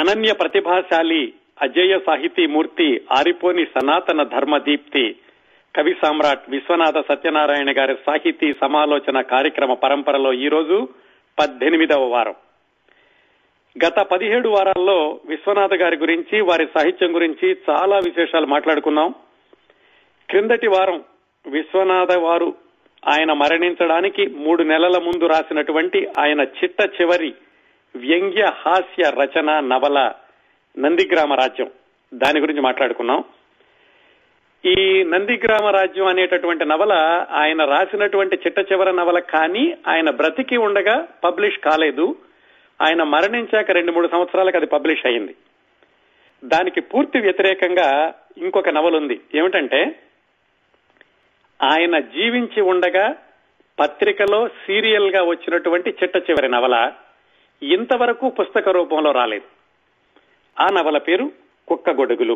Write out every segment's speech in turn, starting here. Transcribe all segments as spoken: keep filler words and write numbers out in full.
అనన్య ప్రతిభాశాలి అజేయ సాహితీమూర్తి ఆరిపోని సనాతన ధర్మదీప్తి కవి సామ్రాట్ విశ్వనాథ సత్యనారాయణ గారి సాహితీ సమాలోచన కార్యక్రమ పరంపరలో ఈరోజు పద్దెనిమిదవ వారం. గత పదిహేడు వారాల్లో విశ్వనాథ గారి గురించి, వారి సాహిత్యం గురించి చాలా విశేషాలు మాట్లాడుకున్నాం. క్రిందటి వారం విశ్వనాథ వారు ఆయన మరణించడానికి మూడు నెలల ముందు రాసినటువంటి ఆయన చిట్ట చివరి వ్యంగ్య హాస్య రచన నవల నందిగ్రామ రాజ్యం, దాని గురించి మాట్లాడుకున్నాం. ఈ నందిగ్రామ రాజ్యం అనేటటువంటి నవల ఆయన రాసినటువంటి చిట్ట చివరి నవల, కానీ ఆయన బ్రతికి ఉండగా పబ్లిష్ కాలేదు. ఆయన మరణించాక రెండు మూడు సంవత్సరాలకు అది పబ్లిష్ అయింది. దానికి పూర్తి వ్యతిరేకంగా ఇంకొక నవల ఉంది. ఏమిటంటే, ఆయన జీవించి ఉండగా పత్రికలో సీరియల్ గా వచ్చినటువంటి చిట్ట చివరి నవల ఇంతవరకు పుస్తక రూపంలో రాలేదు. ఆ నవల పేరు కుక్క గొడుగులు.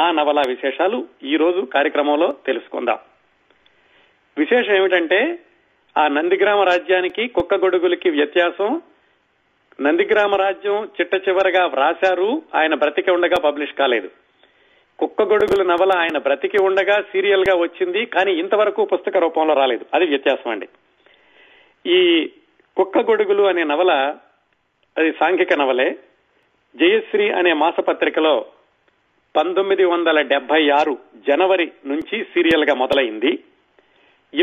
ఆ నవల విశేషాలు ఈ రోజు కార్యక్రమంలో తెలుసుకుందాం. విశేషం ఏమిటంటే, ఆ నందిగ్రామ రాజ్యానికి కుక్క గొడుగులకి వ్యత్యాసం, నందిగ్రామ రాజ్యం చిట్ట చివరగా వ్రాశారు, ఆయన బ్రతికి ఉండగా పబ్లిష్ కాలేదు. కుక్క గొడుగుల నవల ఆయన బ్రతికి ఉండగా సీరియల్ గా వచ్చింది, కానీ ఇంతవరకు పుస్తక రూపంలో రాలేదు. అది వ్యత్యాసం అండి. ఈ కుక్క గొడుగులు అనే నవల అది సాంఘిక నవలే. జయశ్రీ అనే మాసపత్రికలో పంతొమ్మిది వందల డెబ్బై ఆరు జనవరి నుంచి సీరియల్ గా మొదలైంది.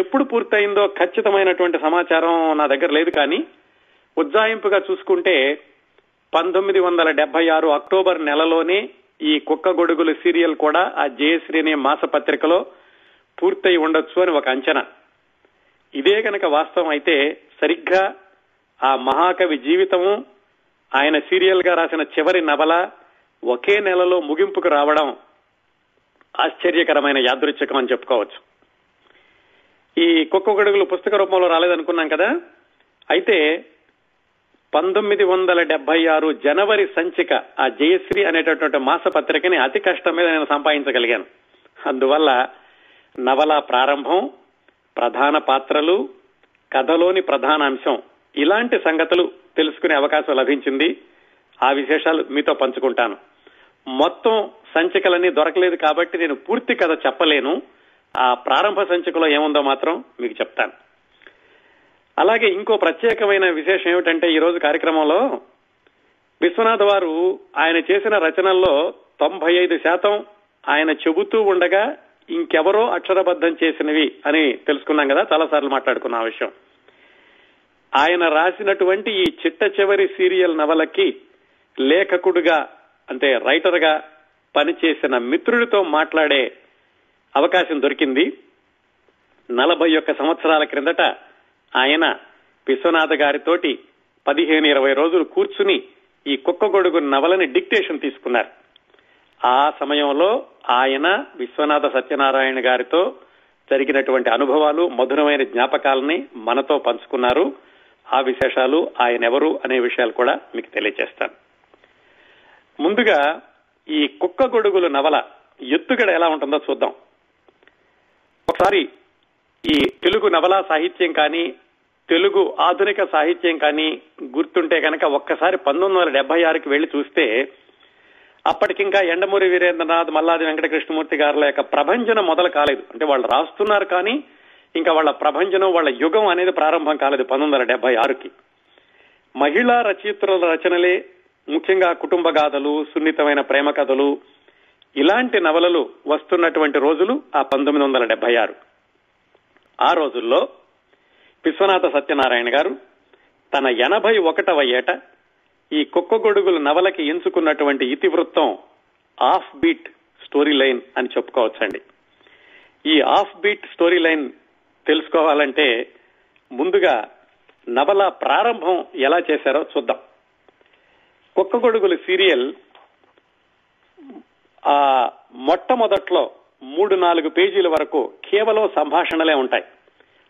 ఎప్పుడు పూర్తయిందో ఖచ్చితమైనటువంటి సమాచారం నా దగ్గర లేదు, కానీ ఉజ్జాయింపుగా చూసుకుంటే పంతొమ్మిది వందల డెబ్బై ఆరు అక్టోబర్ నెలలోనే ఈ కుక్క గొడుగుల సీరియల్ కూడా ఆ జయశ్రీ అనే మాసపత్రికలో పూర్తయి ఉండొచ్చు అని ఒక అంచనా. ఇదే కనుక వాస్తవం అయితే సరిగ్గా ఆ మహాకవి జీవితము, ఆయన సీరియల్ గా రాసిన చివరి నవల ఒకే నెలలో ముగింపుకు రావడం ఆశ్చర్యకరమైన యాదృచ్ఛికం అని చెప్పుకోవచ్చు. ఈ కుక్క గొడుగులు పుస్తక రూపంలో రాలేదనుకున్నాం కదా, అయితే పంతొమ్మిది వందల డెబ్బై ఆరు జనవరి సంచిక ఆ జయశ్రీ అనేటటువంటి మాసపత్రికని అతి కష్టం మీద నేను సంపాదించగలిగాను. అందువల్ల నవల ప్రారంభం, ప్రధాన పాత్రలు, కథలోని ప్రధాన అంశం, ఇలాంటి సంగతులు తెలుసుకునే అవకాశం లభించింది. ఆ విశేషాలు మీతో పంచుకుంటాను. మొత్తం సంచికలన్నీ దొరకలేదు కాబట్టి నేను పూర్తి కథ చెప్పలేను. ఆ ప్రారంభ సంచికలో ఏముందో మాత్రం మీకు చెప్తాను. అలాగే ఇంకో ప్రత్యేకమైన విశేషం ఏమిటంటే, ఈరోజు కార్యక్రమంలో విశ్వనాథ్ వారు ఆయన చేసిన రచనల్లో తొంభై ఐదు శాతం ఆయన చెబుతూ ఉండగా ఇంకెవరో అక్షరబద్ధం చేసినవి అని తెలుసుకున్నాం కదా, చాలాసార్లు మాట్లాడుకున్న ఆ విషయం. ఆయన రాసినటువంటి ఈ చిట్ట చివరి సీరియల్ నవలకి లేఖకుడుగా, అంటే రైటర్ గా పనిచేసిన మిత్రుడితో మాట్లాడే అవకాశం దొరికింది. నలభై ఒక్క సంవత్సరాల క్రిందట ఆయన విశ్వనాథ గారితోటి పదిహేను ఇరవై రోజులు కూర్చుని ఈ కుక్క గొడుగు నవలని డిక్టేషన్ తీసుకున్నారు. ఆ సమయంలో ఆయన విశ్వనాథ సత్యనారాయణ గారితో జరిగినటువంటి అనుభవాలు, మధురమైన జ్ఞాపకాలని మనతో పంచుకున్నారు. ఆ విశేషాలు, ఆయన ఎవరు అనే విషయాలు కూడా మీకు తెలియజేస్తాను. ముందుగా ఈ కుక్క గొడుగుల నవల ఎత్తుగడ ఎలా ఉంటుందో చూద్దాం. ఒకసారి ఈ తెలుగు నవలా సాహిత్యం కానీ, తెలుగు ఆధునిక సాహిత్యం కానీ గుర్తుంటే కనుక ఒక్కసారి పంతొమ్మిది వందల డెబ్బై ఆరుకి వెళ్లి చూస్తే, అప్పటికింకా ఎండమూరి వీరేంద్రనాథ్, మల్లాది వెంకటకృష్ణమూర్తి గారుల యొక్క ప్రభంజనం మొదలు కాలేదు. అంటే వాళ్ళు రాస్తున్నారు కానీ ఇంకా వాళ్ళ ప్రభంజనం, వాళ్ళ యుగం అనేది ప్రారంభం కాలేదు. పంతొమ్మిది వందల డెబ్బై ఆరుకి మహిళా రచయిత్రుల రచనలే, ముఖ్యంగా కుటుంబ గాథలు, సున్నితమైన ప్రేమ కథలు, ఇలాంటి నవలలు వస్తున్నటువంటి రోజులు ఆ పంతొమ్మిది వందల డెబ్బై ఆరు. ఆ రోజుల్లో విశ్వనాథ సత్యనారాయణ గారు తన ఎనభై ఒకటవ ఏట ఈ కుక్క గొడుగుల నవలకి ఎంచుకున్నటువంటి ఇతివృత్తం ఆఫ్ బీట్ స్టోరీ లైన్ అని చెప్పుకోవచ్చండి. ఈ ఆఫ్ బీట్ స్టోరీ లైన్ తెలుసుకోవాలంటే ముందుగా నవల ప్రారంభం ఎలా చేశారో చూద్దాం. కుక్క గొడుగుల సీరియల్ ఆ మొట్టమొదట్లో మూడు నాలుగు పేజీల వరకు కేవలం సంభాషణలే ఉంటాయి.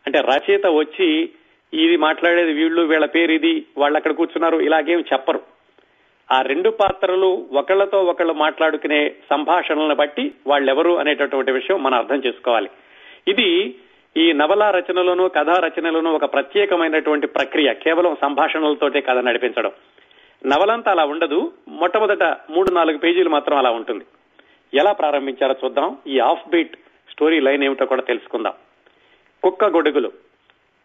అంటే రచయిత వచ్చి ఇది మాట్లాడేది వీళ్ళు, వీళ్ళ పేరు ఇది, వాళ్ళు అక్కడ కూర్చున్నారు, ఇలాగేమి చెప్పరు. ఆ రెండు పాత్రలు ఒకళ్ళతో ఒకళ్ళు మాట్లాడుకునే సంభాషణలను బట్టి వాళ్ళెవరు అనేటటువంటి విషయం మనం అర్థం చేసుకోవాలి. ఇది ఈ నవలా రచనలోనూ కథా రచనలోనూ ఒక ప్రత్యేకమైనటువంటి ప్రక్రియ, కేవలం సంభాషణలతోటే కథ నడిపించడం. నవలంతా అలా ఉండదు. మొట్టమొదట మూడు నాలుగు పేజీలు మాత్రం అలా ఉంటుంది. ఎలా ప్రారంభించారో చూద్దాం. ఈ ఆఫ్ బీట్ స్టోరీ లైన్ ఏమిటో కూడా తెలుసుకుందాం. కుక్క గొడుగులు.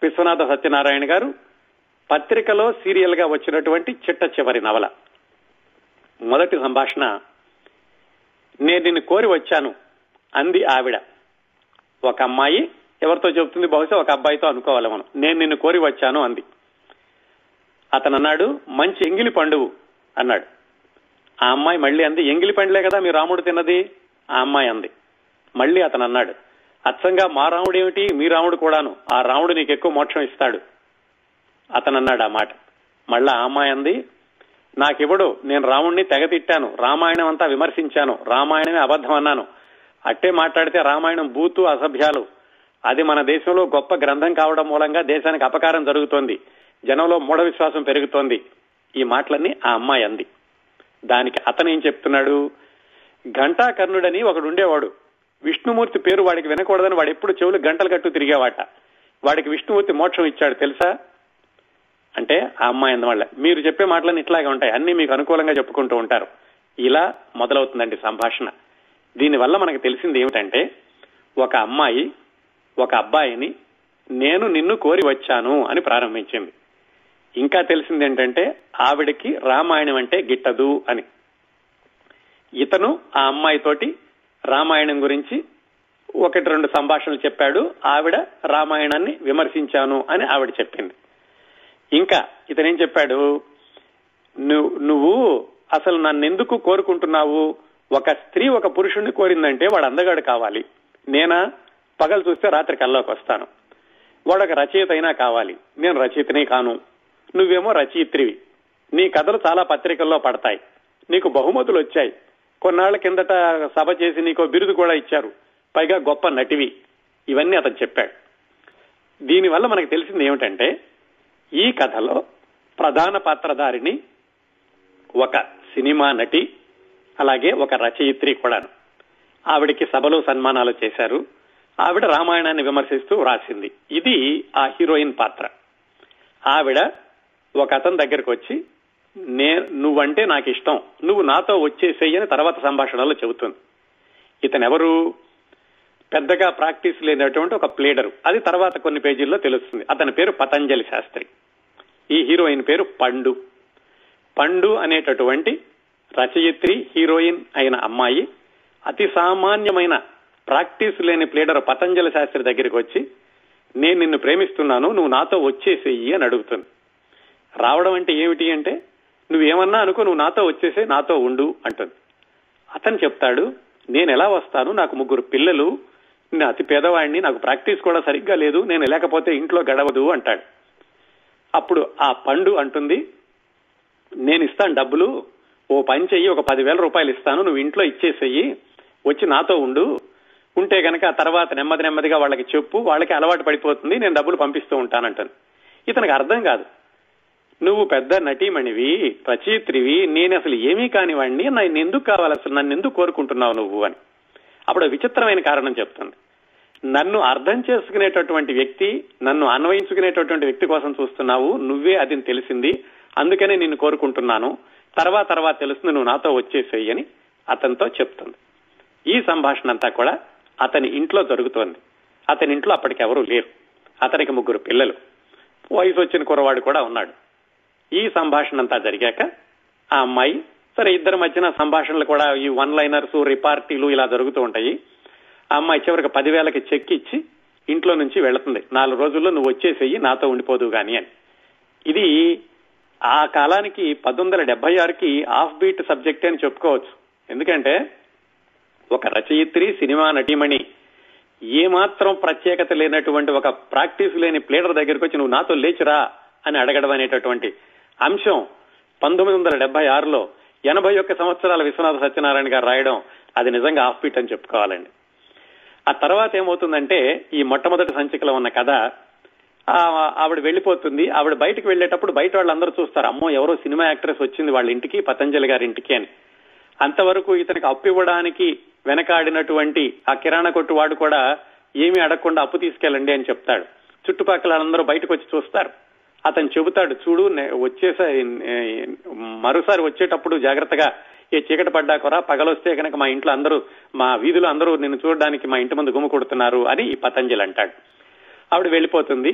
విశ్వనాథ సత్యనారాయణ గారు పత్రికలో సీరియల్ గా వచ్చినటువంటి చిట్ట చివరి నవల. మొదటి సంభాషణ, నేను నిన్ను కోరి వచ్చాను అంది ఆవిడ. ఒక అమ్మాయి ఎవరితో చెబుతుంది? బహుశా ఒక అబ్బాయితో అనుకోవాలి మనం. నేను నిన్ను కోరి వచ్చాను అంది. అతను అన్నాడు, మంచి ఎంగిలి పండు అన్నాడు. ఆ అమ్మాయి మళ్లీ అంది, ఎంగిలి పండులే కదా మీ రాముడు తిన్నది. ఆ అమ్మాయి అంది. మళ్లీ అతను అన్నాడు, అచ్చంగా మా రాముడు ఏమిటి, మీ రాముడు కూడాను. ఆ రాముడు నీకు ఎక్కువ మోక్షం ఇస్తాడు. అతను అన్నాడు ఆ మాట. మళ్ళా ఆ అమ్మాయి అంది, నాకివ్వడు, నేను రాముడిని తెగతిట్టాను, రామాయణం అంతా విమర్శించాను, రామాయణమే అబద్ధం అన్నాను. అట్టే మాట్లాడితే రామాయణం బూతు, అసభ్యాలు. అది మన దేశంలో గొప్ప గ్రంథం కావడం మూలంగా దేశానికి అపకారం జరుగుతోంది, జనంలో మూఢ విశ్వాసం పెరుగుతోంది. ఈ మాటలన్నీ ఆ అమ్మాయి అంది. దానికి అతనేం చెప్తున్నాడు? ఘంటాకర్ణుడని ఒకడుండేవాడు, విష్ణుమూర్తి పేరు వాడికి వినకూడదని వాడు ఎప్పుడు చెవులు గంటలు కట్టు తిరిగేవాట. వాడికి విష్ణుమూర్తి మోక్షం ఇచ్చాడు తెలుసా? అంటే ఆ అమ్మాయి అందువల్ల మీరు చెప్పే మాటలన్నీ ఇట్లాగే ఉంటాయి, అన్ని మీకు అనుకూలంగా చెప్పుకుంటూ ఉంటారు. ఇలా మొదలవుతుందండి సంభాషణ. దీనివల్ల మనకు తెలిసింది ఏమిటంటే, ఒక అమ్మాయి ఒక అబ్బాయిని నేను నిన్ను కోరి వచ్చాను అని ప్రారంభించింది. ఇంకా తెలిసింది ఏంటంటే, ఆవిడికి రామాయణం అంటే గిట్టదు అని. ఇతను ఆ అమ్మాయితోటి రామాయణం గురించి ఒకటి రెండు సంభాషణలు చెప్పాడు. ఆవిడ రామాయణాన్ని విమర్శించాను అని ఆవిడ చెప్పింది. ఇంకా ఇతనేం చెప్పాడు? నువ్వు నువ్వు అసలు నన్నెందుకు కోరుకుంటున్నావు? ఒక స్త్రీ ఒక పురుషుణ్ణి కోరిందంటే వాడు అందగాడు కావాలి, నేనా పగలు చూస్తే రాత్రి కల్లోకి వస్తాను, వాడు ఒక రచయిత అయినా కావాలి, నేను రచయితనే కాను, నువ్వేమో రచయిత్రివి, నీ కథలు చాలా పత్రికల్లో పడతాయి, నీకు బహుమతులు వచ్చాయి, కొన్నాళ్ల కిందట సభ చేసి నీకు బిరుదు కూడా ఇచ్చారు, పైగా గొప్ప నటివి. ఇవన్నీ అతను చెప్పాడు. దీనివల్ల మనకు తెలిసింది ఏమిటంటే, ఈ కథలో ప్రధాన పాత్రధారిని ఒక సినిమా నటి, అలాగే ఒక రచయిత్రి కూడాను. ఆవిడికి సభలో సన్మానాలు చేశారు. ఆవిడ రామాయణాన్ని విమర్శిస్తూ రాసింది. ఇది ఆ హీరోయిన్ పాత్ర. ఆవిడ ఒక అతని దగ్గరకు వచ్చి నే నువ్వంటే నాకు ఇష్టం, నువ్వు నాతో వచ్చేసేయి అని తర్వాత సంభాషణలో చెబుతుంది. ఇతను ఎవరు? పెద్దగా ప్రాక్టీస్ లేనటువంటి ఒక ప్లేడరు. అది తర్వాత కొన్ని పేజీల్లో తెలుస్తుంది. అతని పేరు పతంజలి శాస్త్రి. ఈ హీరోయిన్ పేరు పండు. పండు అనేటటువంటి రచయిత్రి హీరోయిన్ అయిన అమ్మాయి అతి సామాన్యమైన ప్రాక్టీస్ లేని ప్లేడర్ పతంజలి శాస్త్రి దగ్గరికి వచ్చి నేను నిన్ను ప్రేమిస్తున్నాను, నువ్వు నాతో వచ్చేసేయి అని అడుగుతుంది. రావడం అంటే ఏమిటి అంటే, నువ్వేమన్నా అనుకో, నువ్వు నాతో వచ్చేసే, నాతో ఉండు అంటుంది. అతను చెప్తాడు, నేను ఎలా వస్తాను, నాకు ముగ్గురు పిల్లలు, నేను అతి పేదవాడిని, నాకు ప్రాక్టీస్ కూడా సరిగ్గా లేదు, నేను లేకపోతే ఇంట్లో గడవదు అంటాడు. అప్పుడు ఆ పండు అంటుంది, నేను ఇస్తాను డబ్బులు, ఓ పని చెయ్యి, ఒక పదివేల రూపాయలు ఇస్తాను, నువ్వు ఇంట్లో ఇచ్చేసేయి, వచ్చి నాతో ఉండు, ఉంటే కనుక ఆ తర్వాత నెమ్మది నెమ్మదిగా వాళ్ళకి చెప్పు, వాళ్ళకి అలవాటు పడిపోతుంది, నేను డబ్బులు పంపిస్తూ ఉంటానంటాను. ఇతనికి అర్థం కాదు, నువ్వు పెద్ద నటీమణివి, రచయిత్రివి, నేను అసలు ఏమీ కానివాడిని, నన్ను ఎందుకు కావాలి, అసలు నన్ను ఎందుకు కోరుకుంటున్నావు నువ్వు అని. అప్పుడు విచిత్రమైన కారణం చెప్తుంది. నన్ను అర్థం చేసుకునేటటువంటి వ్యక్తి, నన్ను అన్వయించుకునేటటువంటి వ్యక్తి కోసం చూస్తున్నావు, నువ్వే అది తెలిసింది, అందుకనే నిన్ను కోరుకుంటున్నాను, తర్వాత తర్వాత తెలుస్తుంది, నువ్వు నాతో వచ్చేసేయి అని అతనితో చెప్తుంది. ఈ సంభాషణ అంతా కూడా అతని ఇంట్లో జరుగుతోంది. అతని ఇంట్లో అప్పటికెవరూ లేరు. అతనికి ముగ్గురు పిల్లలు, వయసు వచ్చిన కురవాడు కూడా ఉన్నాడు. ఈ సంభాషణ అంతా జరిగాక ఆ అమ్మాయి, సరే ఇద్దరి మధ్యన సంభాషణలు కూడా ఈ వన్ లైనర్స్, రిపార్టీలు ఇలా జరుగుతూ ఉంటాయి. ఆ అమ్మాయి చివరికి పదివేలకి చెక్ ఇచ్చి ఇంట్లో నుంచి వెళుతుంది. నాలుగు రోజుల్లో నువ్వు వచ్చేసేయి, నాతో ఉండిపోదు గాని అని. ఇది ఆ కాలానికి పంతొమ్మిది వందల డెబ్బై ఆరుకి ఆఫ్ బీట్ సబ్జెక్ట్ అని చెప్పుకోవచ్చు. ఎందుకంటే ఒక రచయిత్రి, సినిమా నటీమణి, ఏమాత్రం ప్రత్యేకత లేనటువంటి ఒక ప్రాక్టీస్ లేని ప్లేడర్ దగ్గరికి వచ్చి నువ్వు నాతో లేచిరా అని అడగడం అనేటటువంటి అంశం పంతొమ్మిది వందల డెబ్బై ఆరులో ఎనభై ఒక్క సంవత్సరాల విశ్వనాథ సత్యనారాయణ గారు రాయడం అది నిజంగా ఆఫ్ బీట్ అని చెప్పుకోవాలండి. ఆ తర్వాత ఏమవుతుందంటే, ఈ మొట్టమొదటి సంచికలో ఉన్న కథ, ఆవిడ వెళ్లిపోతుంది. ఆవిడ బయటకు వెళ్లేటప్పుడు బయట వాళ్ళందరూ చూస్తారు, అమ్మో ఎవరో సినిమా యాక్ట్రెస్ వచ్చింది వాళ్ళ ఇంటికి, పతంజలి గారి ఇంటికి అని. అంతవరకు ఇతనికి అప్పు ఇవ్వడానికి వెనకాడినటువంటి ఆ కిరాణా కొట్టు వాడు కూడా ఏమీ అడగకుండా అప్పు తీసుకెళ్ళండి అని చెప్తాడు. చుట్టుపక్కల అందరూ బయటకు వచ్చి చూస్తారు. అతను చెబుతాడు, చూడు వచ్చేసా మరోసారి వచ్చేటప్పుడు జాగ్రత్తగా ఏ చీకటి పడ్డా కొరా, పగలొస్తే కనుక మా ఇంట్లో అందరూ మా వీధిలో అందరూ నిన్ను చూడడానికి మా ఇంటి ముందు గుమ్మ కొడుతున్నారు అని ఈ పతంజలి అంటాడు. ఆవిడ వెళ్ళిపోతుంది.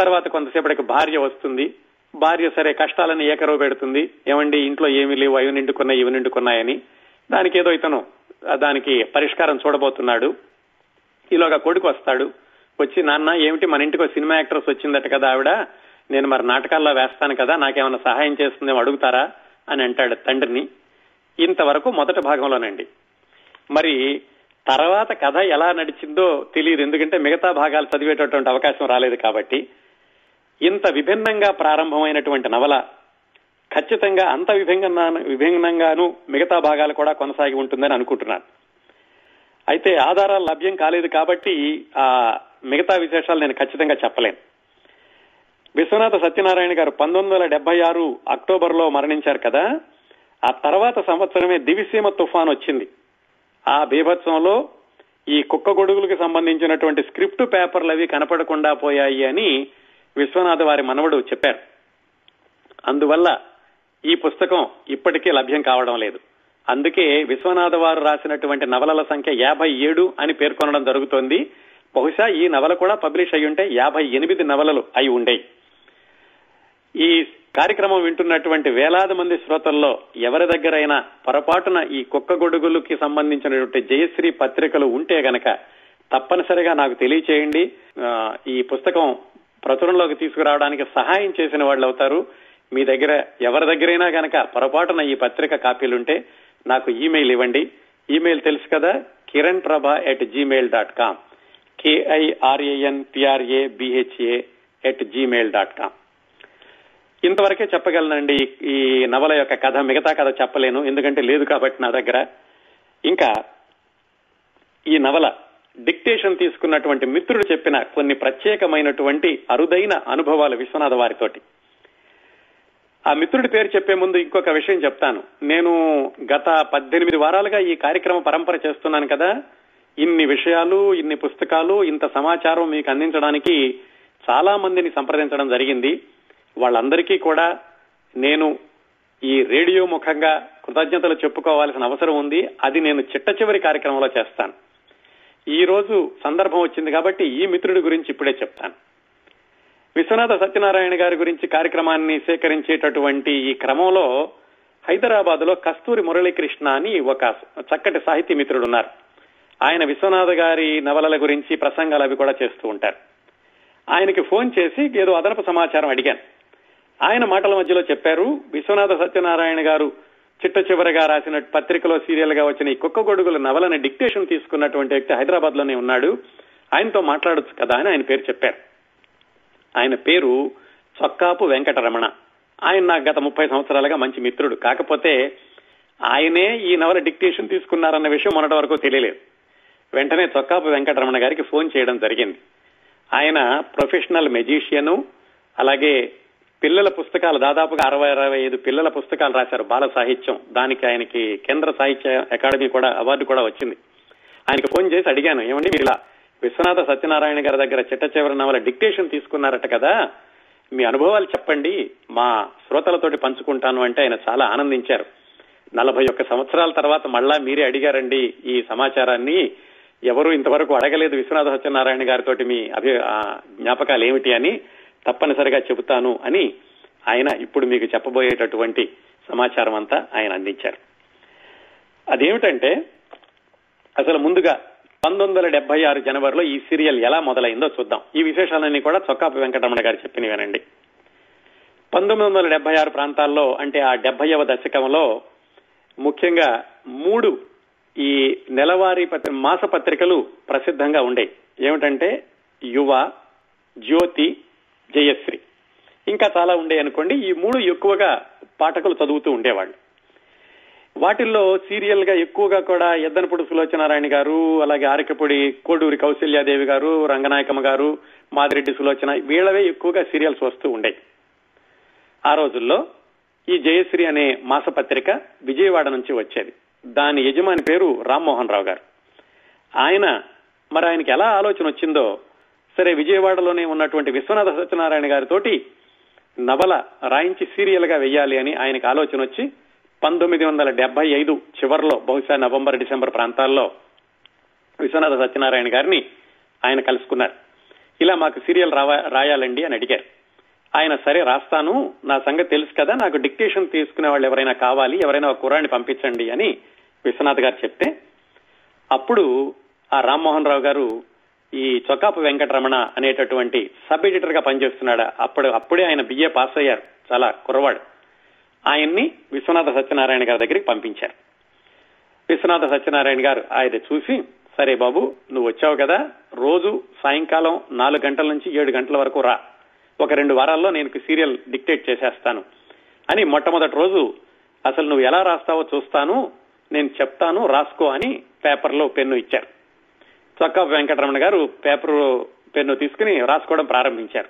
తర్వాత కొంతసేపటికి భార్య వస్తుంది. భార్య సరే కష్టాలని ఏకరవ పెడుతుంది, ఏమండి ఇంట్లో ఏమీ లేవు, అవి నిండుకున్నాయి ఇవి నిండుకున్నాయని. దానికి ఏదో ఇతను దానికి పరిష్కారం చూడబోతున్నాడు. ఈలోగా కొడుకు వస్తాడు. వచ్చి, నాన్న ఏమిటి మన ఇంటికి సినిమా యాక్ట్రెస్ వచ్చిందట కదా ఆవిడ, నేను మరి నాటకాల్లో వేస్తాను కదా, నాకేమైనా సహాయం చేస్తుందేమో అడుగుతారా అని అంటాడు తండ్రిని. ఇంతవరకు మొదటి భాగంలోనండి. మరి తర్వాత కథ ఎలా నడిచిందో తెలియదు, ఎందుకంటే మిగతా భాగాలు చదివేటటువంటి అవకాశం రాలేదు కాబట్టి. ఇంత విభిన్నంగా ప్రారంభమైనటువంటి నవల ఖచ్చితంగా అంత విభిన్న విభిన్నంగాను మిగతా భాగాలు కూడా కొనసాగి ఉంటుందని అనుకుంటున్నాను. అయితే ఆధారాలు లభ్యం కాలేదు కాబట్టి ఆ మిగతా విశేషాలు నేను ఖచ్చితంగా చెప్పలేను. విశ్వనాథ సత్యనారాయణ గారు పంతొమ్మిది వందల డెబ్బై ఆరు అక్టోబర్ లో మరణించారు కదా. ఆ తర్వాత సంవత్సరమే దివిసీమ తుఫాన్ వచ్చింది. ఆ బీభత్సంలో ఈ కుక్క గొడుగులకు సంబంధించినటువంటి స్క్రిప్ట్ పేపర్లు అవి కనపడకుండా పోయాయి అని విశ్వనాథ వారి మనవడు చెప్పారు. అందువల్ల ఈ పుస్తకం ఇప్పటికీ లభ్యం కావడం లేదు. అందుకే విశ్వనాథ వారు రాసినటువంటి నవలల సంఖ్య యాభై ఏడు అని పేర్కొనడం జరుగుతోంది. బహుశా ఈ నవల కూడా పబ్లిష్ అయి ఉంటే యాభై ఎనిమిది నవలలు అయి ఉండేవి. ఈ కార్యక్రమం వింటున్నటువంటి వేలాది మంది శ్రోతల్లో ఎవరి దగ్గరైనా పొరపాటున ఈ కుక్క గొడుగులకి సంబంధించినటువంటి జయశ్రీ పత్రికలు ఉంటే గనక తప్పనిసరిగా నాకు తెలియచేయండి. ఈ పుస్తకం ప్రచురణలోకి తీసుకురావడానికి సహాయం చేసిన వాళ్ళు అవుతారు. మీ దగ్గర ఎవరి దగ్గరైనా గనక పొరపాటున ఈ పత్రిక కాపీలుంటే నాకు ఈమెయిల్ ఇవ్వండి. ఈమెయిల్ తెలుసు కదా, కిరణ్ ప్రభా at Gmail dot com కేఐఆర్ఏఎన్పిఆర్ఏబిహెచ్ఏ at Gmail dot com ఇంతవరకే చెప్పగలనండి. ఈ నవల యొక్క కథ, మిగతా కథ చెప్పలేను ఎందుకంటే లేదు కాబట్టి నా దగ్గర. ఇంకా ఈ నవల డిక్టేషన్ తీసుకున్నటువంటి మిత్రుడు చెప్పిన కొన్ని ప్రత్యేకమైనటువంటి అరుదైన అనుభవాలు విశ్వనాథ వారితోటి. ఆ మిత్రుడి పేరు చెప్పే ముందు ఇంకొక విషయం చెప్తాను. నేను గత పద్దెనిమిది వారాలుగా ఈ కార్యక్రమ పరంపర చేస్తున్నాను కదా. ఇన్ని విషయాలు, ఇన్ని పుస్తకాలు, ఇంత సమాచారం మీకు అందించడానికి చాలా మందిని సంప్రదించడం జరిగింది. వాళ్ళందరికీ కూడా నేను ఈ రేడియో ముఖంగా కృతజ్ఞతలు చెప్పుకోవాల్సిన అవసరం ఉంది. అది నేను చిట్ట చివరి కార్యక్రమంలో చేస్తాను. ఈ రోజు సందర్భం వచ్చింది కాబట్టి ఈ మిత్రుడి గురించి ఇప్పుడే చెప్తాను. విశ్వనాథ సత్యనారాయణ గారి గురించి కార్యక్రమాన్ని సేకరించేటటువంటి ఈ క్రమంలో హైదరాబాద్ లో కస్తూరి మురళీకృష్ణ అని ఒక చక్కటి సాహితీ మిత్రుడు ఉన్నారు. ఆయన విశ్వనాథ గారి నవలల గురించి ప్రసంగాలు అవి కూడా చేస్తూ ఉంటారు. ఆయనకి ఫోన్ చేసి ఏదో అదనపు సమాచారం అడిగాను. ఆయన మాటల మధ్యలో చెప్పారు, విశ్వనాథ సత్యనారాయణ గారు చిట్ట చివరగా రాసిన పత్రికలో సీరియల్ గా వచ్చిన ఈ కుక్క గొడుగుల నవలని డిక్టేషన్ తీసుకున్నటువంటి వ్యక్తి హైదరాబాద్ లోనే ఉన్నాడు, ఆయనతో మాట్లాడొచ్చు కదా అని ఆయన పేరు చెప్పారు. ఆయన పేరు చొక్కాపు వెంకటరమణ. ఆయన నాకు గత ముప్పై సంవత్సరాలుగా మంచి మిత్రుడు. కాకపోతే ఆయనే ఈ నవల డిక్టేషన్ తీసుకున్నారన్న విషయం మొన్నటి వరకు తెలియలేదు. వెంటనే చొక్కాపు వెంకటరమణ గారికి ఫోన్ చేయడం జరిగింది. ఆయన ప్రొఫెషనల్ మెజీషియను, అలాగే పిల్లల పుస్తకాలు దాదాపుగా అరవై అరవై ఐదు పిల్లల పుస్తకాలు రాశారు, బాల సాహిత్యం. దానికి ఆయనకి కేంద్ర సాహిత్య అకాడమీ కూడా అవార్డు కూడా వచ్చింది. ఆయనకి ఫోన్ చేసి అడిగాను, ఏమండి ఇలా విశ్వనాథ సత్యనారాయణ గారి దగ్గర చిట్ట చివరి నవల డిక్టేషన్ తీసుకున్నారట కదా, మీ అనుభవాలు చెప్పండి, మా శ్రోతలతోటి పంచుకుంటాను అంటే ఆయన చాలా ఆనందించారు. నలభై ఒక్క సంవత్సరాల తర్వాత మళ్ళా మీరే అడిగారండి ఈ సమాచారాన్ని, ఎవరు ఇంతవరకు అడగలేదు విశ్వనాథ సత్యనారాయణ గారితో మీ అభి జ్ఞాపకాలు ఏమిటి అని, తప్పనిసరిగా చెబుతాను అని ఆయన ఇప్పుడు మీకు చెప్పబోయేటటువంటి సమాచారం అంతా ఆయన అందించారు. అదేమిటంటే అసలు ముందుగా పంతొమ్మిది వందల డెబ్బై ఆరు జనవరిలో ఈ సీరియల్ ఎలా మొదలైందో చూద్దాం. ఈ విశేషాలన్నీ కూడా చొక్కాపు వెంకటరమణ గారు చెప్పినవేనండి. పంతొమ్మిది వందల డెబ్బై ఆరు ప్రాంతాల్లో అంటే ఆ డెబ్బైవ దశకంలో ముఖ్యంగా మూడు ఈ నెలవారీ పత్రి మాస పత్రికలు ప్రసిద్ధంగా ఉండేవి. ఏమిటంటే యువ, జ్యోతి, జయశ్రీ. ఇంకా చాలా ఉండే అనుకోండి. ఈ మూడు ఎక్కువగా పాఠకులు చదువుతూ ఉండేవాళ్ళు. వాటిల్లో సీరియల్ గా ఎక్కువగా కూడా ఎద్దనపూడి సులోచనారాయణ గారు, అలాగే ఆరికపూడి కోడూరి కౌశల్యాదేవి గారు, రంగనాయకమ్మ గారు, మాదిరెడ్డి సులోచన, వీళ్ళవే ఎక్కువగా సీరియల్స్ వస్తూ ఉండేవి ఆ రోజుల్లో. ఈ జయశ్రీ అనే మాసపత్రిక విజయవాడ నుంచి వచ్చేది. దాని యజమాని పేరు రామ్మోహన్ రావు గారు. ఆయన మరి ఆయనకి ఎలా ఆలోచన వచ్చిందో, సరే విజయవాడలోనే ఉన్నటువంటి విశ్వనాథ సత్యనారాయణ గారితోటి నవల రాయించి సీరియల్ గా వెయ్యాలి అని ఆయనకు ఆలోచన వచ్చి పంతొమ్మిది వందల డెబ్బై ఐదు చివరిలో బహుశా నవంబర్ డిసెంబర్ ప్రాంతాల్లో విశ్వనాథ సత్యనారాయణ గారిని ఆయన కలుసుకున్నారు. ఇలా మాకు సీరియల్ రాయాలండి అని అడిగారు. ఆయన సరే రాస్తాను, నా సంగతి తెలుసు కదా, నాకు డిక్టేషన్ తీసుకునే వాళ్ళు ఎవరైనా కావాలి, ఎవరైనా ఒక కుర్రాన్ని పంపించండి అని విశ్వనాథ్ గారు చెప్తే, అప్పుడు ఆ రామ్మోహన్ రావు గారు ఈ చొక్కాపు వెంకటరమణ అనేటటువంటి సబ్ ఎడిటర్ గా పనిచేస్తున్నాడు. అప్పుడు అప్పుడే ఆయన బిఏ పాస్ అయ్యారు, చాలా కుర్రవాడు. ఆయన్ని విశ్వనాథ సత్యనారాయణ గారి దగ్గరికి పంపించారు. విశ్వనాథ సత్యనారాయణ గారు ఆయన చూసి, సరే బాబు నువ్వు వచ్చావు కదా, రోజు సాయంకాలం నాలుగు గంటల నుంచి ఏడు గంటల వరకు రా, ఒక రెండు వారాల్లో నేను సీరియల్ డిక్టేట్ చేసేస్తాను అని మొట్టమొదటి రోజు అసలు నువ్వు ఎలా రాస్తావో చూస్తాను, నేను చెప్తాను, రాసుకో అని పేపర్లో పెన్ను ఇచ్చారు. చొక్కా వెంకటరమణ గారు పేపర్ పెన్ను తీసుకుని రాసుకోవడం ప్రారంభించారు.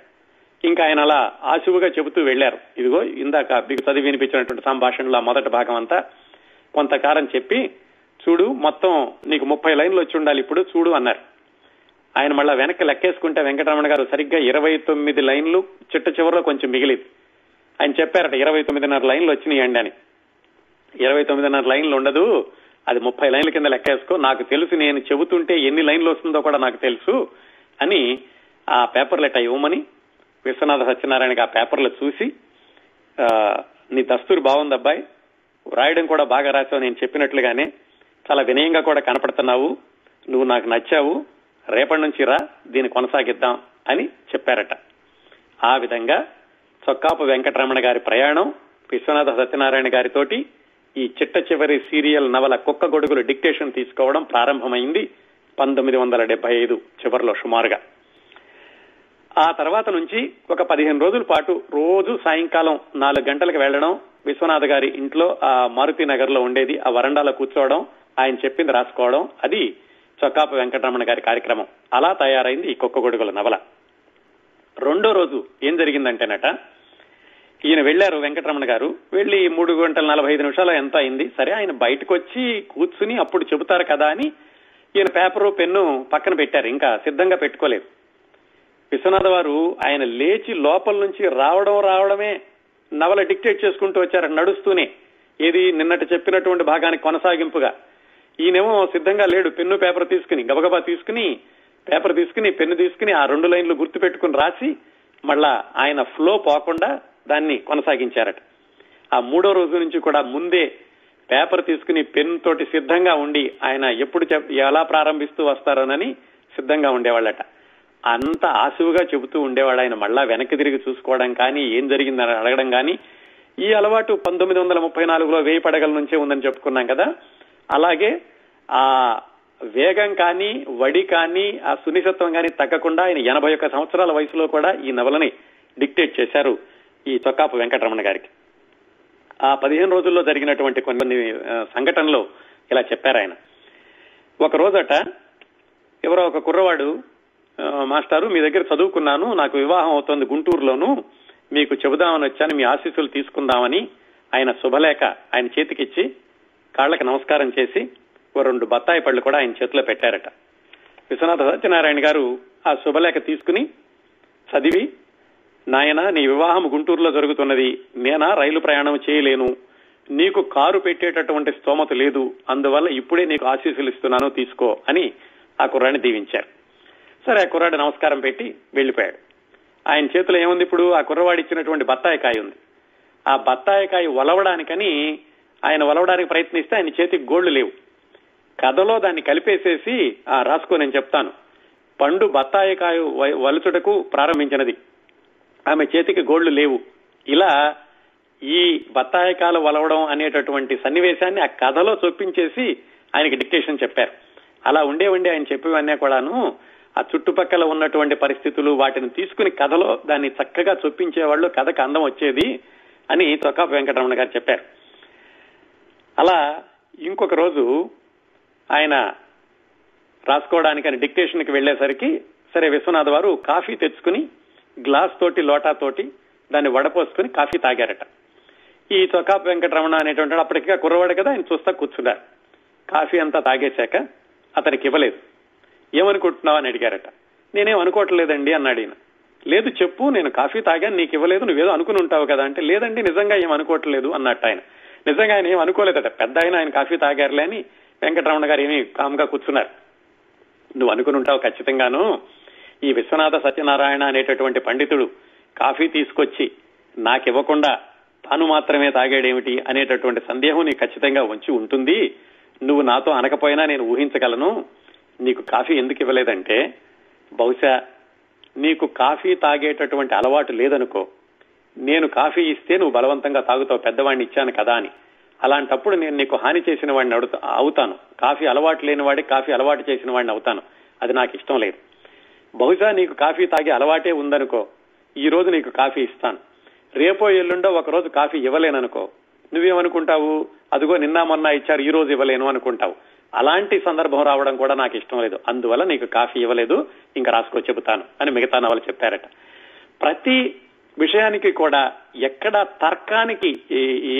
ఇంకా ఆయన అలా ఆశువుగా చెబుతూ వెళ్లారు. ఇదిగో ఇందాక మీకు చదివి వినిపించినటువంటి సంభాషణలో మొదటి భాగం అంతా కొంతకారం చెప్పి, చూడు మొత్తం నీకు ముప్పై లైన్లు వచ్చి ఉండాలి ఇప్పుడు చూడు అన్నారు. ఆయన మళ్ళా వెనక్కి లెక్కేసుకుంటే వెంకటరమణ గారు సరిగ్గా ఇరవై తొమ్మిది లైన్లు చిట్ట చివరిలో కొంచెం మిగిలింది. ఆయన చెప్పారట ఇరవై తొమ్మిదిన్నర లైన్లు వచ్చినాయండి అని. ఇరవై తొమ్మిదిన్నర లైన్లు ఉండదు, అది ముప్పై లైన్ల కింద లెక్కేసుకో, నాకు తెలుసు, నేను చెబుతుంటే ఎన్ని లైన్లు వస్తుందో కూడా నాకు తెలుసు అని ఆ పేపర్లు ఎట్ట ఇవ్వమని విశ్వనాథ సత్యనారాయణకి ఆ పేపర్లు చూసి, నీ దస్తూరు బాగుంది అబ్బాయి, రాయడం కూడా బాగా రాసావు, నేను చెప్పినట్లుగానే చాలా వినయంగా కూడా కనపడుతున్నావు, నువ్వు నాకు నచ్చావు, రేపటి నుంచి రా దీన్ని కొనసాగిద్దాం అని చెప్పారట. ఆ విధంగా చొక్కాపు వెంకటరమణ గారి ప్రయాణం విశ్వనాథ సత్యనారాయణ గారితోటి ఈ చిట్ట చివరి సీరియల్ నవల కుక్క గొడుగులు డిక్టేషన్ తీసుకోవడం ప్రారంభమైంది పంతొమ్మిది వందల డెబ్బై ఐదు చివరిలో సుమారుగా. ఆ తర్వాత నుంచి ఒక పదిహేను రోజుల పాటు రోజు సాయంకాలం నాలుగు గంటలకు వెళ్లడం, విశ్వనాథ్ గారి ఇంట్లో ఆ మారుతి నగర్ లో ఉండేది, ఆ వరండాలో కూర్చోవడం, ఆయన చెప్పింది రాసుకోవడం, అది చొక్కాపు వెంకటరమణ గారి కార్యక్రమం. అలా తయారైంది ఈ కుక్క గొడుగుల నవల. రెండో రోజు ఏం జరిగిందంటేనట, ఈయన వెళ్లారు వెంకటరమణ గారు, వెళ్లి మూడు గంటల నలభై ఐదు నిమిషాలు ఎంత అయింది, సరే ఆయన బయటకు వచ్చి కూర్చుని అప్పుడు చెబుతారు కదా అని ఈయన పేపరు పెన్ను పక్కన పెట్టారు, ఇంకా సిద్ధంగా పెట్టుకోలేదు. విశ్వనాథ్ వారు ఆయన లేచి లోపల నుంచి రావడం రావడమే నవల డిక్టేట్ చేసుకుంటూ వచ్చారు నడుస్తూనే, ఏది నిన్నటి చెప్పినటువంటి భాగానికి కొనసాగింపుగా. ఈయనేమో సిద్ధంగా లేడు, పెన్ను పేపర్ తీసుకుని గబగబా తీసుకుని పేపర్ తీసుకుని పెన్ను తీసుకుని ఆ రెండు లైన్లు గుర్తు పెట్టుకుని రాసి మళ్ళా ఆయన ఫ్లో పోకుండా దాన్ని కొనసాగించారట. ఆ మూడో రోజు నుంచి కూడా ముందే పేపర్ తీసుకుని పెన్ తోటి సిద్ధంగా ఉండి ఆయన ఎప్పుడు ఎలా ప్రారంభిస్తూ వస్తారోనని సిద్ధంగా ఉండేవాళ్ళట. అంత ఆశువుగా చెబుతూ ఉండేవాడు. ఆయన మళ్ళా వెనక్కి తిరిగి చూసుకోవడం కానీ ఏం జరిగిందని అడగడం కానీ, ఈ అలవాటు పంతొమ్మిది వందల ముప్పై నాలుగులో వేయి పడగల నుంచే ఉందని చెప్పుకున్నాం కదా. అలాగే ఆ వేగం కానీ వడి కానీ ఆ సునిశత్వం కానీ తగ్గకుండా ఆయన ఎనభై ఒక్క సంవత్సరాల వయసులో కూడా ఈ నవలని డిక్టేట్ చేశారు ఈ చొక్కాపు వెంకటరమణ గారికి. ఆ పదిహేను రోజుల్లో జరిగినటువంటి కొన్ని సంఘటనలు ఇలా చెప్పారు ఆయన. ఒక రోజట ఎవరో ఒక కుర్రవాడు, మాస్టారు మీ దగ్గర చదువుకున్నాను, నాకు వివాహం అవుతోంది గుంటూరులోను, మీకు చెబుదామని వచ్చాను, మీ ఆశీస్సులు తీసుకుందామని ఆయన శుభలేఖ ఆయన చేతికిచ్చి కాళ్ళకి నమస్కారం చేసి ఓ రెండు బత్తాయి పళ్ళు కూడా ఆయన చేతిలో పెట్టారట. విశ్వనాథ సత్యనారాయణ గారు ఆ శుభలేఖ తీసుకుని చదివి, నాయన నీ వివాహం గుంటూరులో జరుగుతున్నది, నేనా రైలు ప్రయాణం చేయలేను, నీకు కారు పెట్టేటటువంటి స్తోమత లేదు, అందువల్ల ఇప్పుడే నీకు ఆశీస్సులు ఇస్తున్నాను తీసుకో అని ఆ కుర్రాడిని దీవించారు. సరే ఆ కుర్రాడు నమస్కారం పెట్టి వెళ్లిపోయాడు. ఆయన చేతిలో ఏముంది ఇప్పుడు, ఆ కుర్రవాడు ఇచ్చినటువంటి బత్తాయికాయ ఉంది. ఆ బత్తాయికాయ ఒలవడానికని ఆయన ఒలవడానికి ప్రయత్నిస్తే ఆయన చేతికి గోళ్లు లేవు. కథలో దాన్ని కలిపేసేసి ఆ రాసుకో నేను చెప్తాను, పండు బత్తాయికాయ వలుచుటకు ప్రారంభించినది, ఆమె చేతికి గోళ్లు లేవు. ఇలా ఈ బత్తాయికాయలు వలవడం అనేటటువంటి సన్నివేశాన్ని ఆ కథలో చొప్పించేసి ఆయనకి డిక్టేషన్ చెప్పారు. అలా ఉండే ఉండి ఆయన చెప్పేవన్నీ కూడాను ఆ చుట్టుపక్కల ఉన్నటువంటి పరిస్థితులు వాటిని తీసుకుని కథలో దాన్ని చక్కగా చొప్పించేవాళ్ళు, కథకు అందం వచ్చేది అని చొక్కాపు వెంకటరమణ గారు చెప్పారు. అలా ఇంకొక రోజు ఆయన రాసుకోవడానికి అని డిక్టేషన్కి వెళ్లేసరికి, సరే విశ్వనాథ్ వారు కాఫీ తెచ్చుకుని గ్లాస్ తోటి లోటా తోటి దాన్ని వడపోసుకుని కాఫీ తాగారట. ఈ చొక్కాపు వెంకటరమణ అనేటువంటి అప్పటికి కుర్రవాడు కదా, ఆయన చూస్తా కూర్చున్నారు. కాఫీ అంతా తాగేశాక అతనికి ఇవ్వలేదు. ఏమనుకుంటున్నావు అని అడిగారట. నేనేం అనుకోవట్లేదండి అన్నాడు ఈయన. లేదు చెప్పు, నేను కాఫీ తాగాను, నీకు ఇవ్వలేదు, నువ్వేదో అనుకుని ఉంటావు కదా అంటే, లేదండి నిజంగా ఏం అనుకోవట్లేదు అన్నట్టు. ఆయన నిజంగా ఆయన ఏం అనుకోలేదట, పెద్ద ఆయన ఆయన కాఫీ తాగారులే అని వెంకటరమణ గారు ఏమి కామ్గా కూర్చున్నారు. నువ్వు అనుకుని ఉంటావు ఖచ్చితంగాను, ఈ విశ్వనాథ సత్యనారాయణ అనేటటువంటి పండితుడు కాఫీ తీసుకొచ్చి నాకివ్వకుండా తాను మాత్రమే తాగాడేమిటి అనేటటువంటి సందేహం నీకు ఖచ్చితంగా వచ్చి ఉంటుంది. నువ్వు నాతో అనకపోయినా నేను ఊహించగలను నీకు కాఫీ ఎందుకు ఇవ్వలేదంటే, బహుశా నీకు కాఫీ తాగేటటువంటి అలవాటు లేదనుకో, నేను కాఫీ ఇస్తే నువ్వు బలవంతంగా తాగుతావు, పెద్దవాడిని ఇచ్చాను కదా అని. అలాంటప్పుడు నేను నీకు హాని చేసిన వాడిని అడుగుతా అవుతాను, కాఫీ అలవాటు లేని వాడికి కాఫీ అలవాటు చేసిన వాడిని అవుతాను, అది నాకు ఇష్టం లేదు. బహుశా నీకు కాఫీ తాగే అలవాటే ఉందనుకో, ఈ రోజు నీకు కాఫీ ఇస్తాను, రేపో ఎల్లుండో ఒకరోజు కాఫీ ఇవ్వలేననుకో, నువ్వేమనుకుంటావు, అదిగో నిన్న మొన్న ఇచ్చారు ఈ రోజు ఇవ్వలేను అనుకుంటావు. అలాంటి సందర్భం రావడం కూడా నాకు ఇష్టం లేదు, అందువల్ల నీకు కాఫీ ఇవ్వలేదు, ఇంకా రాసుకో చెబుతాను అని మిగతా నవలు చెప్పారట. ప్రతి విషయానికి కూడా ఎక్కడ తర్కానికి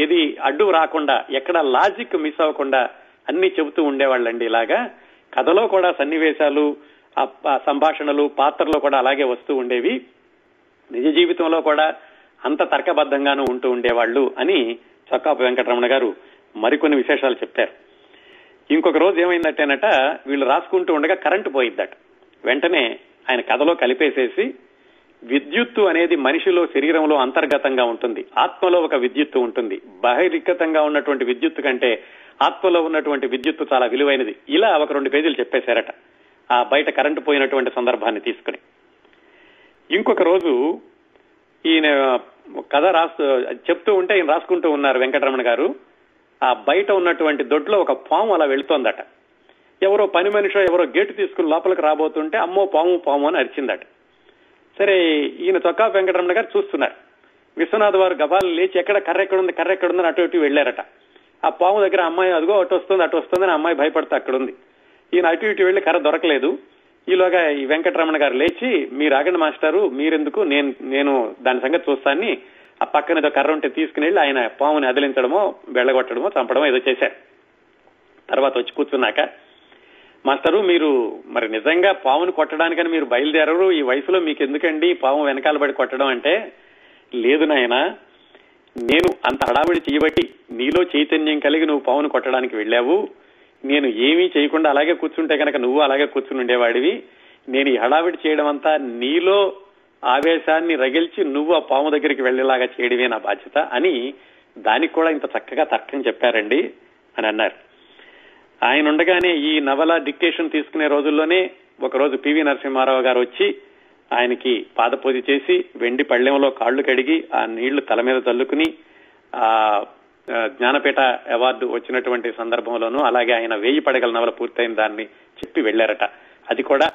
ఏది అడ్డు రాకుండా, ఎక్కడ లాజిక్ మిస్ అవ్వకుండా అన్ని చెబుతూ ఉండేవాళ్ళండి. ఇలాగా కథలో కూడా సన్నివేశాలు, సంభాషణలు, పాత్రలో కూడా అలాగే వస్తూ ఉండేవి. నిజ జీవితంలో కూడా అంత తర్కబద్ధంగానూ ఉంటూ ఉండేవాళ్ళు అని చొక్కాపు వెంకటరమణ గారు మరికొన్ని విశేషాలు చెప్పారు. ఇంకొక రోజు ఏమైందటేనట, వీళ్ళు రాసుకుంటూ ఉండగా కరెంటు పోయిద్దట. వెంటనే ఆయన కథలో కలిపేసేసి, విద్యుత్తు అనేది మనిషిలో, శరీరంలో అంతర్గతంగా ఉంటుంది, ఆత్మలో ఒక విద్యుత్తు ఉంటుంది, బహిర్గతంగా ఉన్నటువంటి విద్యుత్తు కంటే ఆత్మలో ఉన్నటువంటి విద్యుత్తు చాలా విలువైనది, ఇలా ఒక రెండు పేజీలు చెప్పేశారట ఆ బయట కరెంటు పోయినటువంటి సందర్భాన్ని తీసుకుని. ఇంకొక రోజు ఈయన కథ రాస్తూ చెప్తూ ఉంటే ఈయన రాసుకుంటూ ఉన్నారు వెంకటరమణ గారు. ఆ బయట ఉన్నటువంటి దొడ్లో ఒక పాము అలా వెళుతోందట. ఎవరో పని మనిషో ఎవరో గేటు తీసుకుని లోపలికి రాబోతుంటే అమ్మో పాము పాము అని అరిచిందట. సరే ఈయన చొక్కా వెంకటరమణ గారు చూస్తున్నారు. విశ్వనాథ్ వారు గబాలు లేచి ఎక్కడ కర్రెక్కడుంది కర్రెక్కడుందని అటు ఇటు వెళ్ళారట. ఆ పాము దగ్గర అమ్మాయి అదిగో అటు వస్తుంది అటు వస్తుందని అమ్మాయి భయపడుతూ అక్కడుంది. ఈయన అటు ఇటు వెళ్ళి కర్ర దొరకలేదు. ఈలోగా ఈ వెంకటరమణ గారు లేచి, మీరు ఆగండి మాస్టారు, మీరెందుకు, నేను నేను దాని సంగతి చూస్తాను, ఆ పక్కన ఏదో కర్ర ఉంటే తీసుకుని వెళ్ళి ఆయన పాముని అదిలించడమో వెళ్ళగొట్టడమో చంపడమో ఏదో చేశారు. తర్వాత వచ్చి కూర్చున్నాక, మాస్టారు మీరు మరి నిజంగా పామును కొట్టడానికని మీరు బయలుదేరరు, ఈ వయసులో మీకు ఎందుకండి పాము వెనకాల పడి కొట్టడం అంటే, లేదు నాయన నేను అంత హడావిడి చేయబట్టి నీలో చైతన్యం కలిగి నువ్వు పామును కొట్టడానికి వెళ్ళావు, నేను ఏమీ చేయకుండా అలాగే కూర్చుంటే కనుక నువ్వు అలాగే కూర్చుని ఉండేవాడివి, నేను ఈ హడావిడి చేయడం అంతా నీలో ఆవేశాన్ని రగిల్చి నువ్వు ఆ పాము దగ్గరికి వెళ్ళేలాగా చేయడమే నా బాధ్యత అని దానికి కూడా ఇంత చక్కగా తర్కం చెప్పారండి అని అన్నారు. ఆయన ఉండగానే ఈ నవల డిక్టేషన్ తీసుకునే రోజుల్లోనే ఒకరోజు పివి నరసింహారావు గారు వచ్చి ఆయనకి పాదపూజ చేసి వెండి పళ్ళెంలో కాళ్లు కడిగి ఆ నీళ్లు తల మీద చల్లుకుని ఆ జ్ఞానపీఠ అవార్డు వచ్చినటువంటి సందర్భంలోనూ అలాగే ఆయన వేయి పడగల నవల పూర్తయిన దాన్ని చెప్పి వెళ్లారట. అది కూడా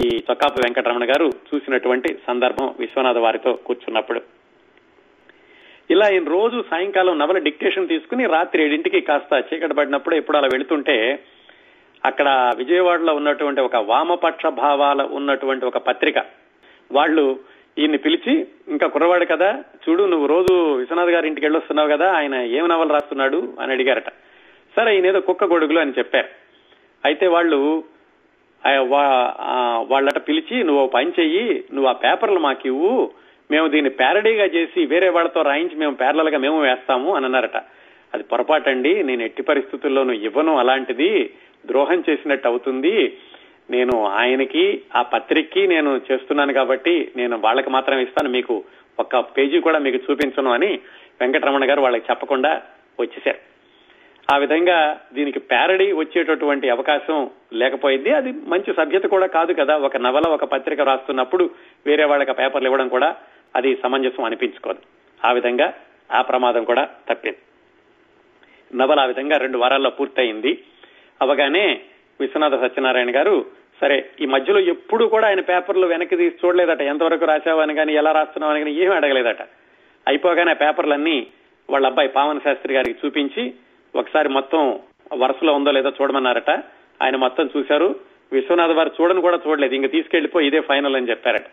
ఈ చొక్కాపు వెంకటరమణ గారు చూసినటువంటి సందర్భం విశ్వనాథ వారితో కూర్చున్నప్పుడు. ఇలా ఆయన రోజు సాయంకాలం నవల డిక్టేషన్ తీసుకుని రాత్రి ఏడింటికి కాస్త చీకటి పడినప్పుడు ఎప్పుడు అలా వెళుతుంటే అక్కడ విజయవాడలో ఉన్నటువంటి ఒక వామపక్ష భావాల ఉన్నటువంటి ఒక పత్రిక వాళ్ళు ఈయన్ని పిలిచి, ఇంకా కుర్రవాడు కదా చూడు, నువ్వు రోజు విశ్వనాథ్ గారి ఇంటికి వెళ్ళొస్తున్నావు కదా, ఆయన ఏం నవలు రాస్తున్నాడు అని అడిగారట. సరే ఈయన ఏదో కుక్క గొడుగులు అని చెప్పారు. అయితే వాళ్ళు వాళ్ళట పిలిచి, నువ్వు పని చెయ్యి, నువ్వు ఆ పేపర్లు మాకు ఇవ్వు, మేము దీన్ని ప్యారడీగా చేసి వేరే వాళ్ళతో రాయించి మేము ప్యారలగా మేము వేస్తాము అని అన్నారట. అది పొరపాటండి, నేను ఎట్టి పరిస్థితుల్లోనూ ఇవ్వను, అలాంటిది ద్రోహం చేసినట్టు అవుతుంది, నేను ఆయనకి ఆ పత్రికకి నేను చేస్తున్నాను కాబట్టి నేను వాళ్ళకి మాత్రమే ఇస్తాను, మీకు ఒక్క పేజీ కూడా మీకు చూపించను అని వెంకటరమణ గారు వాళ్ళకి చెప్పకుండా వచ్చేశారు. ఆ విధంగా దీనికి ప్యారడీ వచ్చేటటువంటి అవకాశం లేకపోయింది. అది మంచి సభ్యత కూడా కాదు కదా, ఒక నవల ఒక పత్రిక రాస్తున్నప్పుడు వేరే వాళ్ళకి పేపర్లు ఇవ్వడం కూడా అది సమంజసం అనిపించుకోదు. ఆ విధంగా ఆ ప్రమాదం కూడా తప్పింది. నవల ఆ విధంగా రెండు వారాల్లో పూర్తయింది. అవగానే విశ్వనాథ సత్యనారాయణ గారు, సరే ఈ మధ్యలో ఎప్పుడు కూడా ఆయన పేపర్లు వెనక్కి తీసి చూడలేదట, ఎంతవరకు రాసావని కానీ ఎలా రాస్తున్నావని కానీ ఏమీ అడగలేదట. అయిపోగానే ఆ పేపర్లన్నీ వాళ్ళ అబ్బాయి పావన శాస్త్రి గారికి చూపించి ఒకసారి మొత్తం వరుసలో ఉందో లేదో చూడమన్నారట. ఆయన మొత్తం చూశారు. విశ్వనాథ్ వారు చూడని కూడా చూడలేదు, ఇంక తీసుకెళ్లిపోయి ఇదే ఫైనల్ అని చెప్పారట.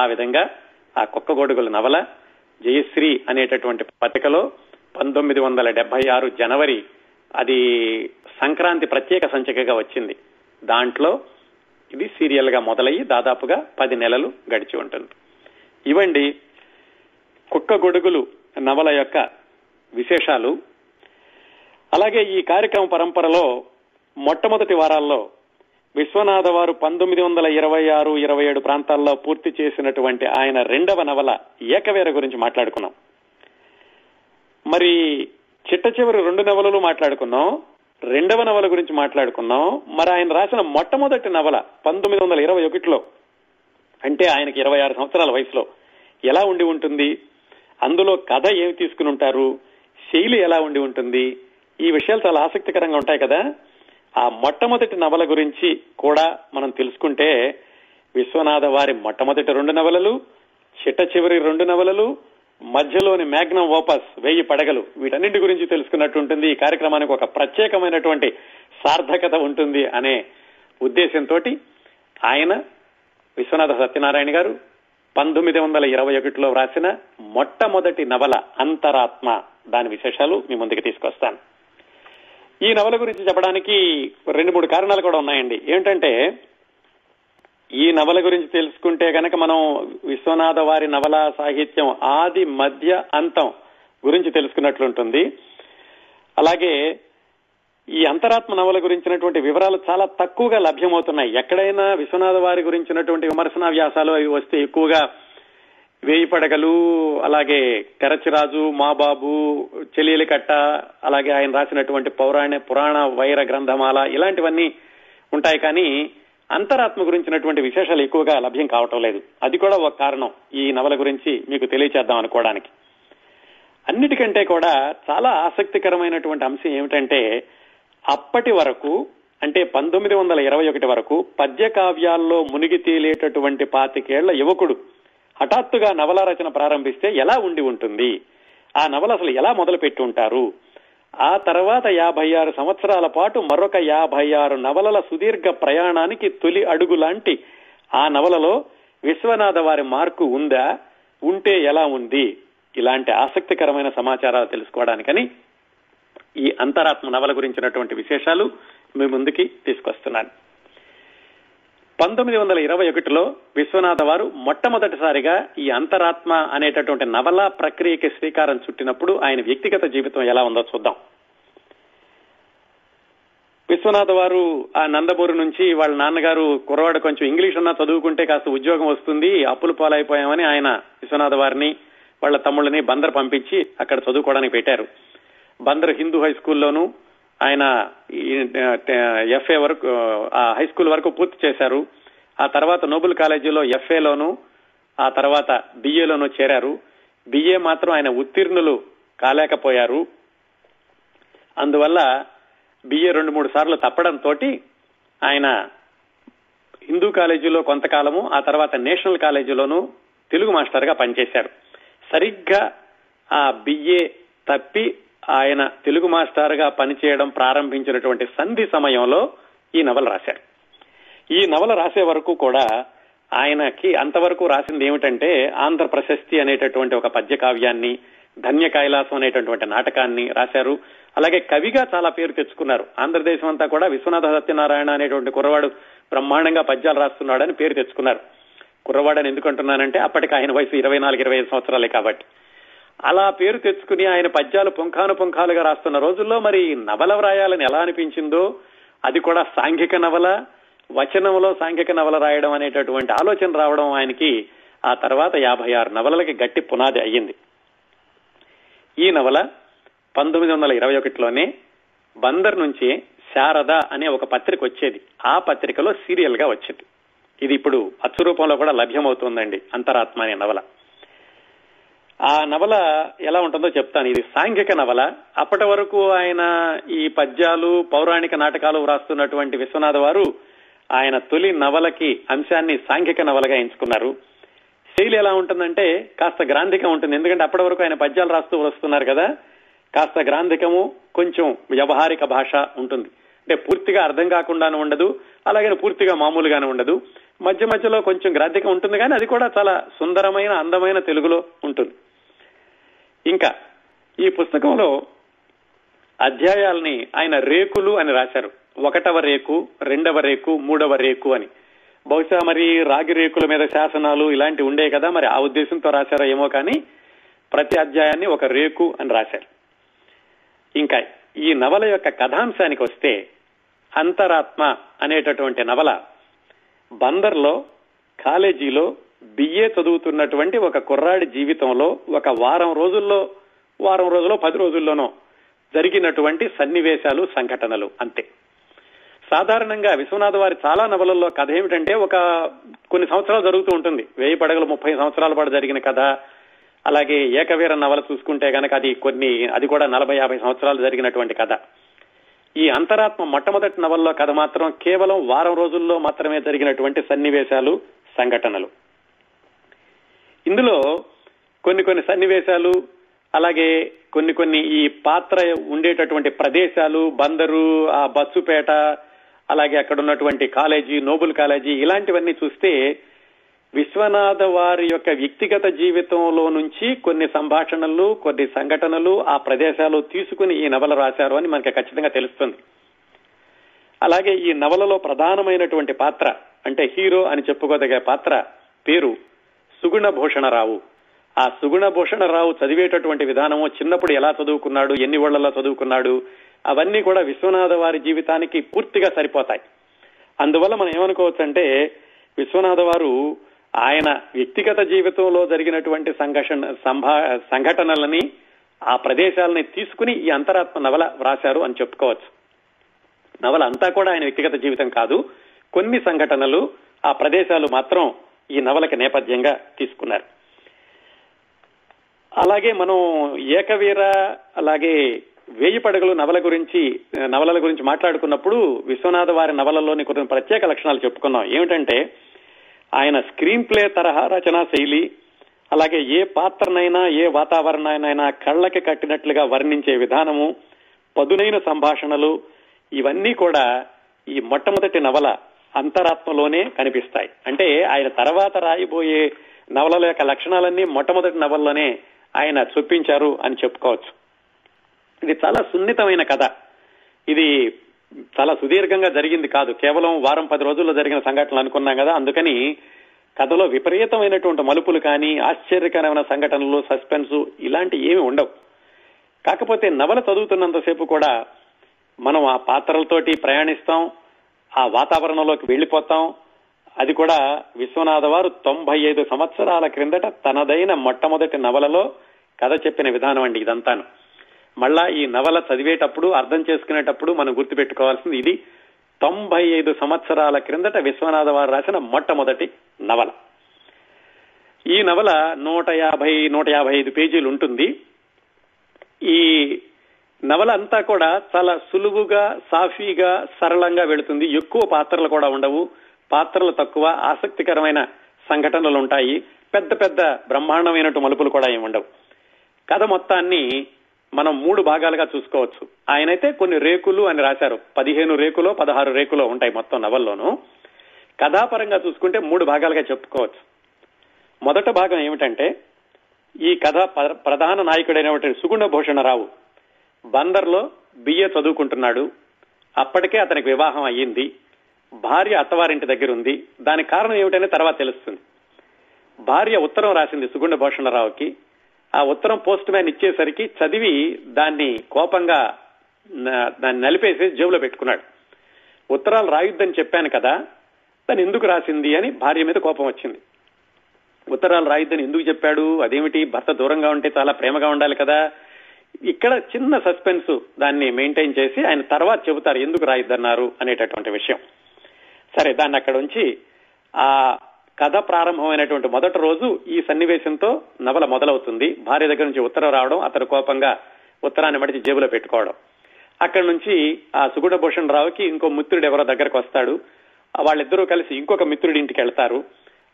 ఆ విధంగా ఆ కుక్క గొడుగుల నవల జయశ్రీ అనేటటువంటి పత్రికలో పంతొమ్మిది వందల డెబ్బై ఆరు జనవరి అది సంక్రాంతి ప్రత్యేక సంచికగా వచ్చింది. దాంట్లో ఇది సీరియల్ గా మొదలయ్యి దాదాపుగా పది నెలలు గడిచి ఉంటుంది. ఇవండి కుక్క గొడుగులు నవల యొక్క విశేషాలు. అలాగే ఈ కార్యక్రమ పరంపరలో మొట్టమొదటి వారాల్లో విశ్వనాథ వారు పంతొమ్మిది వందల ఇరవై ఆరు ఇరవై ఏడు ప్రాంతాల్లో పూర్తి చేసినటువంటి ఆయన రెండవ నవల ఏకవీర గురించి మాట్లాడుకున్నాం. మరి చిట్ట చివరి రెండు నవలలు మాట్లాడుకున్నాం, రెండవ నవల గురించి మాట్లాడుకున్నాం. మరి ఆయన రాసిన మొట్టమొదటి నవల పంతొమ్మిది వందల ఇరవై ఒకటిలో అంటే ఆయనకి ఇరవై ఆరు సంవత్సరాల వయసులో ఎలా ఉండి ఉంటుంది, అందులో కథ ఏమి తీసుకుని ఉంటారు, శైలి ఎలా ఉండి ఉంటుంది, ఈ విషయాలు చాలా ఆసక్తికరంగా ఉంటాయి కదా. ఆ మొట్టమొదటి నవల గురించి కూడా మనం తెలుసుకుంటే విశ్వనాథ వారి మొట్టమొదటి రెండు నవలలు, చిట్ట చివరి రెండు నవలలు, మధ్యలోని మ్యాగ్నమ్ ఓపస్ వేయి పడగలు, వీటన్నింటి గురించి తెలుసుకున్నట్టు ఉంటుంది. ఈ కార్యక్రమానికి ఒక ప్రత్యేకమైనటువంటి సార్థకత ఉంటుంది అనే ఉద్దేశంతో ఆయన విశ్వనాథ సత్యనారాయణ గారు పంతొమ్మిది వందల ఇరవై ఒకటిలో రాసిన మొట్టమొదటి నవల అంతరాత్మ, దాని విశేషాలు మీ ముందుకు తీసుకొస్తాను. ఈ నవల గురించి చెప్పడానికి రెండు మూడు కారణాలు కూడా ఉన్నాయండి. ఏంటంటే ఈ నవల గురించి తెలుసుకుంటే కనుక మనం విశ్వనాథ వారి నవల సాహిత్యం ఆది మధ్య అంతం గురించి తెలుసుకున్నట్లుంటుంది. అలాగే ఈ అంతరాత్మ నవల గురించినటువంటి వివరాలు చాలా తక్కువగా లభ్యమవుతున్నాయి. ఎక్కడైనా విశ్వనాథ వారి గురించినటువంటి విమర్శనా వ్యాసాలు అవి వస్తే ఎక్కువగా వేయి పడగలు, అలాగే కరచరాజు, మాబాబు చెలికట్ట, అలాగే ఆయన రాసినటువంటి పౌరాణ పురాణ వైర గ్రంథమాల, ఇలాంటివన్నీ ఉంటాయి. కానీ అంతరాత్మ గురించినటువంటి విశేషాలు ఎక్కువగా లభ్యం కావటం లేదు. అది కూడా ఒక కారణం ఈ నవల గురించి మీకు తెలియచేద్దాం అనుకోవడానికి. అన్నిటికంటే కూడా చాలా ఆసక్తికరమైనటువంటి అంశం ఏమిటంటే, అప్పటి వరకు అంటే పంతొమ్మిది వందల ఇరవై ఒకటి వరకు పద్య కావ్యాల్లో మునిగి తేలేటటువంటి పాతికేళ్ల యువకుడు హఠాత్తుగా నవల రచన ప్రారంభిస్తే ఎలా ఉండి ఉంటుంది, ఆ నవల అసలు ఎలా మొదలు పెట్టి ఉంటారు, ఆ తర్వాత యాభై ఆరు సంవత్సరాల పాటు మరొక యాభై ఆరు నవలల సుదీర్ఘ ప్రయాణానికి తొలి అడుగు లాంటి ఆ నవలలో విశ్వనాథ వారి మార్కు ఉందా, ఉంటే ఎలా ఉంది, ఇలాంటి ఆసక్తికరమైన సమాచారాలు తెలుసుకోవడానికని ఈ అంతరాత్మ నవల గురించినటువంటి విశేషాలు మీ ముందుకి తీసుకొస్తున్నాను. పంతొమ్మిది వందల ఇరవై ఒకటిలో విశ్వనాథ వారు మొట్టమొదటిసారిగా ఈ అంతరాత్మ అనేటటువంటి నవలా ప్రక్రియకి శ్రీకారం చుట్టినప్పుడు ఆయన వ్యక్తిగత జీవితం ఎలా ఉందో చూద్దాం. విశ్వనాథ వారు ఆ నందమూరు నుంచి వాళ్ళ నాన్నగారు కుర్రవాడు కొంచెం ఇంగ్లీష్ అన్నా చదువుకుంటే కాస్త ఉద్యోగం వస్తుంది, అప్పులు పాలైపోయామని ఆయన విశ్వనాథ వారిని వాళ్ళ తమ్ముళ్ళని బందర్ పంపించి అక్కడ చదువుకోవడానికి పెట్టారు. బందర్ హిందూ హై స్కూల్లోనూ ఆయన ఎఫ్ఏ వరకు ఆ హై స్కూల్ వరకు పూర్తి చేశారు. ఆ తర్వాత నోబుల్ కాలేజీలో ఎఫ్ఏలోను, ఆ తర్వాత బిఏలోనూ చేరారు. బిఏ మాత్రం ఆయన ఉత్తీర్ణులు కాలేకపోయారు. అందువల్ల బిఏ రెండు మూడు సార్లు తప్పడంతో ఆయన హిందూ కాలేజీలో కొంతకాలము, ఆ తర్వాత నేషనల్ కాలేజీలోనూ తెలుగు మాస్టర్గా పనిచేశారు. సరిగ్గా ఆ బిఏ తప్పి ఆయన తెలుగు మాస్టర్ గా పనిచేయడం ప్రారంభించినటువంటి సంధి సమయంలో ఈ నవల రాశారు. ఈ నవల రాసే వరకు కూడా ఆయనకి అంతవరకు రాసింది ఏమిటంటే ఆంధ్ర ప్రశస్తి అనేటటువంటి ఒక పద్య కావ్యాన్ని, ధన్య కైలాసం అనేటటువంటి నాటకాన్ని రాశారు. అలాగే కవిగా చాలా పేరు తెచ్చుకున్నారు. ఆంధ్రదేశం అంతా కూడా విశ్వనాథ సత్యనారాయణ అనేటువంటి కుర్రవాడు బ్రహ్మాండంగా పద్యాలు రాస్తున్నాడని పేరు తెచ్చుకున్నారు. కుర్రవాడని ఎందుకంటున్నానంటే అప్పటికి ఆయన వయసు ఇరవై నాలుగు ఇరవై ఐదు సంవత్సరాలే కాబట్టి. అలా పేరు తెచ్చుకుని ఆయన పద్యాలు పుంఖాను పుంఖాలుగా రాస్తున్న రోజుల్లో మరి నవల రాయాలని ఎలా అనిపించిందో, అది కూడా సాంఘిక నవల, వచనంలో సాంఘిక నవల రాయడం అనేటటువంటి ఆలోచన రావడం ఆయనకి ఆ తర్వాత యాభై ఆరు నవలలకి గట్టి పునాది అయ్యింది. ఈ నవల పంతొమ్మిది వందల ఇరవై ఒకటిలోనే బందర్ నుంచి శారద అనే ఒక పత్రిక వచ్చేది, ఆ పత్రికలో సీరియల్ గా వచ్చింది. ఇది ఇప్పుడు అచ్చు రూపంలో కూడా లభ్యమవుతుందండి అంతరాత్మ అనే నవల. ఆ నవల ఎలా ఉంటుందో చెప్తాను. ఇది సాంఘిక నవల. అప్పటి వరకు ఆయన ఈ పద్యాలు పౌరాణిక నాటకాలు వ్రాస్తున్నటువంటి విశ్వనాథ వారు ఆయన తొలి నవలకి అంశాన్ని సాంఘిక నవలగా ఎంచుకున్నారు. శైలి ఎలా ఉంటుందంటే కాస్త గ్రాంధికం ఉంటుంది. ఎందుకంటే అప్పటి వరకు ఆయన పద్యాలు రాస్తూ వస్తున్నారు కదా, కాస్త గ్రాంధికము, కొంచెం వ్యవహారిక భాష ఉంటుంది. అంటే పూర్తిగా అర్థం కాకుండానే ఉండదు, అలాగే పూర్తిగా మామూలుగానే ఉండదు. మధ్య మధ్యలో కొంచెం గ్రాంధికం ఉంటుంది, కానీ అది కూడా చాలా సుందరమైన అందమైన తెలుగులో ఉంటుంది. ఇంకా ఈ పుస్తకంలో అధ్యాయాల్ని ఆయన రేకులు అని రాశారు. ఒకటవ రేకు, రెండవ రేకు, మూడవ రేకు అని బహుశా మరి రాగి రేకుల మీద శాసనాలు ఇలాంటి ఉండే కదా, మరి ఆ ఉద్దేశంతో రాశారో ఏమో కానీ ప్రతి అధ్యాయాన్ని ఒక రేకు అని రాశారు. ఇంకా ఈ నవల యొక్క కథాంశానికి వస్తే, అంతరాత్మ అనేటటువంటి నవల బందర్లో కాలేజీలో బిఏ చదువుతున్నటువంటి ఒక కుర్రాడి జీవితంలో ఒక వారం రోజుల్లో వారం రోజులో పది రోజుల్లోనో జరిగినటువంటి సన్నివేశాలు, సంఘటనలు అంతే. సాధారణంగా విశ్వనాథ వారి చాలా నవలల్లో కథ ఏమిటంటే ఒక కొన్ని సంవత్సరాలు జరుగుతూ ఉంటుంది. వేయి పడగలు ముప్పై సంవత్సరాల పాటు జరిగిన కథ. అలాగే ఏకవీర నవల చూసుకుంటే కనుక అది కొన్ని అది కూడా నలభై యాభై సంవత్సరాలు జరిగినటువంటి కథ. ఈ అంతరాత్మ మొట్టమొదటి నవల్లో కథ మాత్రం కేవలం వారం రోజుల్లో మాత్రమే జరిగినటువంటి సన్నివేశాలు, సంఘటనలు. ఇందులో కొన్ని కొన్ని సన్నివేశాలు, అలాగే కొన్ని కొన్ని ఈ పాత్ర ఉండేటటువంటి ప్రదేశాలు, బందరు, ఆ బస్సుపేట, అలాగే అక్కడ ఉన్నటువంటి కాలేజీ, నోబుల్ కాలేజీ, ఇలాంటివన్నీ చూస్తే విశ్వనాథ వారి యొక్క వ్యక్తిగత జీవితంలో నుంచి కొన్ని సంభాషణలు, కొన్ని సంఘటనలు, ఆ ప్రదేశాలు తీసుకుని ఈ నవల రాశారు అని మనకి ఖచ్చితంగా తెలుస్తుంది. అలాగే ఈ నవలలో ప్రధానమైనటువంటి పాత్ర అంటే హీరో అని చెప్పుకోదగే పాత్ర పేరు సుగుణ భూషణరావు. ఆ సుగుణ భూషణరావు చదివేటటువంటి విధానము, చిన్నప్పుడు ఎలా చదువుకున్నాడు, ఎన్ని ఊళ్ళల్లో చదువుకున్నాడు, అవన్నీ కూడా విశ్వనాథ వారి జీవితానికి పూర్తిగా సరిపోతాయి. అందువల్ల మనం ఏమనుకోవచ్చు అంటే విశ్వనాథ వారు ఆయన వ్యక్తిగత జీవితంలో జరిగినటువంటి సంఘర్షణ సంభా సంఘటనలని ఆ ప్రదేశాలని తీసుకుని ఈ అంతరాత్మ నవల వ్రాశారు అని చెప్పుకోవచ్చు. నవల అంతా కూడా ఆయన వ్యక్తిగత జీవితం కాదు, కొన్ని సంఘటనలు, ఆ ప్రదేశాలు మాత్రం ఈ నవలకి నేపథ్యంగా తీసుకున్నారు. అలాగే మనం ఏకవీర అలాగే వేయి పడగలు నవల గురించి నవలల గురించి మాట్లాడుకున్నప్పుడు విశ్వనాథ వారి నవలలోని కొన్ని ప్రత్యేక లక్షణాలు చెప్పుకున్నాం. ఏమిటంటే ఆయన స్క్రీన్ ప్లే తరహా రచనా శైలి, అలాగే ఏ పాత్రనైనా ఏ వాతావరణాన్నైనా కళ్ళకి కట్టినట్లుగా వర్ణించే విధానము, పదునైన సంభాషణలు, ఇవన్నీ కూడా ఈ మొట్టమొదటి నవల అంతరాత్మలోనే కనిపిస్తాయి. అంటే ఆయన తర్వాత రాయిపోయే నవలల యొక్క లక్షణాలన్నీ మొట్టమొదటి నవలలోనే ఆయన చూపించారు అని చెప్పుకోవచ్చు. ఇది చాలా సున్నితమైన కథ, ఇది చాలా సుదీర్ఘంగా జరిగింది కాదు, కేవలం వారం పది రోజుల్లో జరిగిన సంఘటనలు అనుకున్నాం కదా, అందుకని కథలో విపరీతమైనటువంటి మలుపులు కానీ, ఆశ్చర్యకరమైన సంఘటనలు, సస్పెన్స్ ఇలాంటి ఏమి ఉండవు. కాకపోతే నవల చదువుతున్నంతసేపు కూడా మనం ఆ పాత్రలతోటి ప్రయాణిస్తాం, ఆ వాతావరణంలోకి వెళ్లిపోతాం. అది కూడా విశ్వనాథ వారు తొంభై ఐదు సంవత్సరాల క్రిందట తనదైన మొట్టమొదటి నవలలో కథ చెప్పిన విధానం అండి ఇదంతాను. మళ్ళా ఈ నవల చదివేటప్పుడు, అర్థం చేసుకునేటప్పుడు మనం గుర్తుపెట్టుకోవాల్సింది ఇది తొంభై ఐదు సంవత్సరాల క్రిందట విశ్వనాథ వారు రాసిన మొట్టమొదటి నవల. ఈ నవల నూట యాభై నూట యాభై ఐదు పేజీలు ఉంటుంది. ఈ నవల అంతా కూడా చాలా సులువుగా, సాఫీగా, సరళంగా వెళుతుంది. ఎక్కువ పాత్రలు కూడా ఉండవు, పాత్రలు తక్కువ, ఆసక్తికరమైన సంఘటనలు ఉంటాయి, పెద్ద పెద్ద బ్రహ్మాండమైనటువంటి మలుపులు కూడా ఏమి ఉండవు. కథ మొత్తాన్ని మనం మూడు భాగాలుగా చూసుకోవచ్చు. ఆయనైతే కొన్ని రేకులు అని రాశారు, పదిహేను రేకులో పదహారు రేకులో ఉంటాయి మొత్తం నవల్లోనూ. కథాపరంగా చూసుకుంటే మూడు భాగాలుగా చెప్పుకోవచ్చు. మొదట భాగం ఏమిటంటే ఈ కథ ప్రధాన నాయకుడైనటువంటి సుగుణ భూషణరావు బందర్లో బిఏ చదువుకుంటున్నాడు. అప్పటికే అతనికి వివాహం అయ్యింది, భార్య అత్తవారింటి దగ్గర ఉంది. దాని కారణం ఏమిటనే తర్వాత తెలుస్తుంది. భార్య ఉత్తరం రాసింది సుగుణ భూషణరావుకి. ఆ ఉత్తరం పోస్ట్ మ్యాన్ ఇచ్చేసరికి చదివి దాన్ని కోపంగా దాన్ని నలిపేసి జేబులో పెట్టుకున్నాడు. ఉత్తరాలు రాయొద్దని చెప్పాను కదా, తను ఎందుకు రాసింది అని భార్య మీద కోపం వచ్చింది. ఉత్తరాలు రాయొద్దని ఎందుకు చెప్పాడు, అదేమిటి, భర్త దూరంగా ఉంటే చాలా ప్రేమగా ఉండాలి కదా. ఇక్కడ చిన్న సస్పెన్స్ దాన్ని మెయింటైన్ చేసి ఆయన తర్వాత చెబుతారు ఎందుకు రాయొద్దన్నారు అనేటటువంటి విషయం. సరే, దాన్ని అక్కడ ఉంచి ఆ కథ ప్రారంభమైనటువంటి మొదటి రోజు ఈ సన్నివేశంతో నవల మొదలవుతుంది. భార్య దగ్గర నుంచి ఉత్తరం రావడం, అతను కోపంగా ఉత్తరాన్ని మడిచి జేబులో పెట్టుకోవడం. అక్కడి నుంచి ఆ సుగుణ భూషణ్ రావుకి ఇంకో మిత్రుడు ఎవరో దగ్గరకు వస్తాడు. వాళ్ళిద్దరూ కలిసి ఇంకొక మిత్రుడి ఇంటికి వెళ్తారు.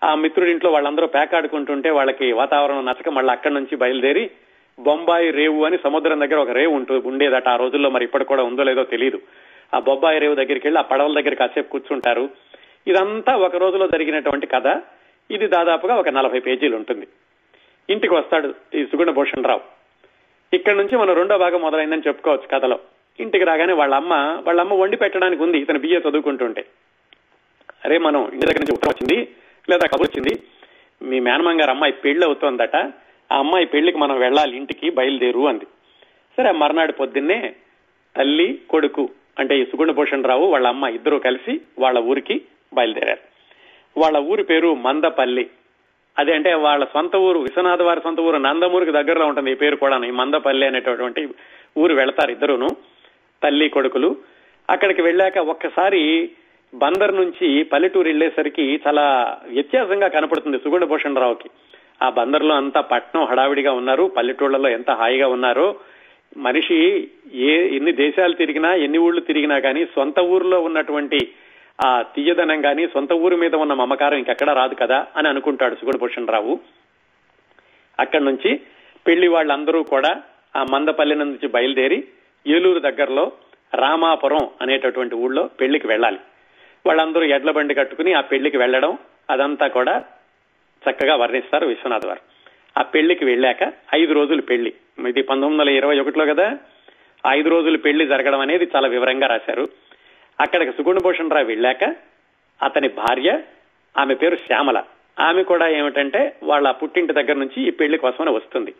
ఆ మిత్రుడింట్లో వాళ్ళందరూ పేకాడుకుంటుంటే వాళ్ళకి వాతావరణం నచ్చక మళ్ళీ అక్కడి నుంచి బయలుదేరి బొంబాయి రేవు అని సముద్రం దగ్గర ఒక రేవు ఉంటు ఉండేదట ఆ రోజుల్లో, మరి ఇప్పటి కూడా ఉందో లేదో తెలియదు. ఆ బొంబాయి రేవు దగ్గరికి వెళ్ళి ఆ పడవల దగ్గర కాసేపు కూర్చుంటారు. ఇదంతా ఒక రోజులో జరిగినటువంటి కథ. ఇది దాదాపుగా ఒక నలభై పేజీలు ఉంటుంది. ఇంటికి వస్తాడు ఈ సుగుణ భూషణ్ రావు. ఇక్కడ నుంచి మనం రెండో భాగం మొదలైందని చెప్పుకోవచ్చు కథలో. ఇంటికి రాగానే వాళ్ళ అమ్మ వాళ్ళ అమ్మ వండి పెట్టడానికి ఉంది, ఇతను బిఏ చదువుకుంటుంటే. అరే మనం ఇంటి దగ్గర నుంచి ఉత్తరం వచ్చింది లేదా కబురు వచ్చింది, మీ మేనమామ గారు అమ్మాయి పెళ్లి అవుతోందట, ఆ అమ్మాయి పెళ్లికి మనం వెళ్ళాలి, ఇంటికి బయలుదేరు అంది. సరే మర్నాడు పొద్దున్నే తల్లి కొడుకు అంటే ఈ సుగుణభూషణ్ రావు వాళ్ళ అమ్మ ఇద్దరూ కలిసి వాళ్ళ ఊరికి బయలుదేరారు. వాళ్ళ ఊరి పేరు మందపల్లి. అదే అంటే వాళ్ళ సొంత ఊరు, విశ్వనాథ వారి సొంత ఊరు నందమూరుకి దగ్గరలో ఉంటుంది ఈ పేరు కూడా. ఈ మందపల్లి అనేటటువంటి ఊరు వెళతారు ఇద్దరును, తల్లి కొడుకులు. అక్కడికి వెళ్ళాక ఒక్కసారి బందర్ నుంచి పల్లెటూరు వెళ్లేసరికి చాలా వ్యత్యాసంగా కనపడుతుంది సుగుణభూషణ్ రావుకి. ఆ బందర్ లో అంతా పట్నం హడావిడిగా ఉన్నారు, పల్లెటూళ్లలో ఎంత హాయిగా ఉన్నారో. మనిషి ఏ ఎన్ని దేశాలు తిరిగినా ఎన్ని ఊళ్ళు తిరిగినా కానీ సొంత ఊర్లో ఉన్నటువంటి ఆ తీయదనం కానీ సొంత ఊరు మీద ఉన్న మమకారం ఇంకెక్కడా రాదు కదా అని అనుకుంటాడు సుగుణభూషణ్ రావు. అక్కడి నుంచి పెళ్లి వాళ్ళందరూ కూడా ఆ మందపల్లి నుంచి బయలుదేరి ఏలూరు దగ్గరలో రామాపురం అనేటటువంటి ఊళ్ళో పెళ్లికి వెళ్ళాలి. వాళ్ళందరూ ఎడ్ల బండి కట్టుకుని ఆ పెళ్లికి వెళ్ళడం అదంతా కూడా చక్కగా వర్ణిస్తారు విశ్వనాథ్ వారు. ఆ పెళ్లికి వెళ్ళాక ఐదు రోజులు పెళ్లి, ఇది పంతొమ్మిది వందల ఇరవై ఒకటిలో కదా, ఐదు రోజులు పెళ్లి జరగడం అనేది చాలా వివరంగా రాశారు. అక్కడికి సుగుణభూషణ్ రావు వెళ్ళాక అతని భార్య, ఆమె పేరు శ్యామల, ఆమె కూడా ఏమిటంటే వాళ్ళ పుట్టింటి దగ్గర నుంచి ఈ పెళ్లి కోసమని వస్తుంది.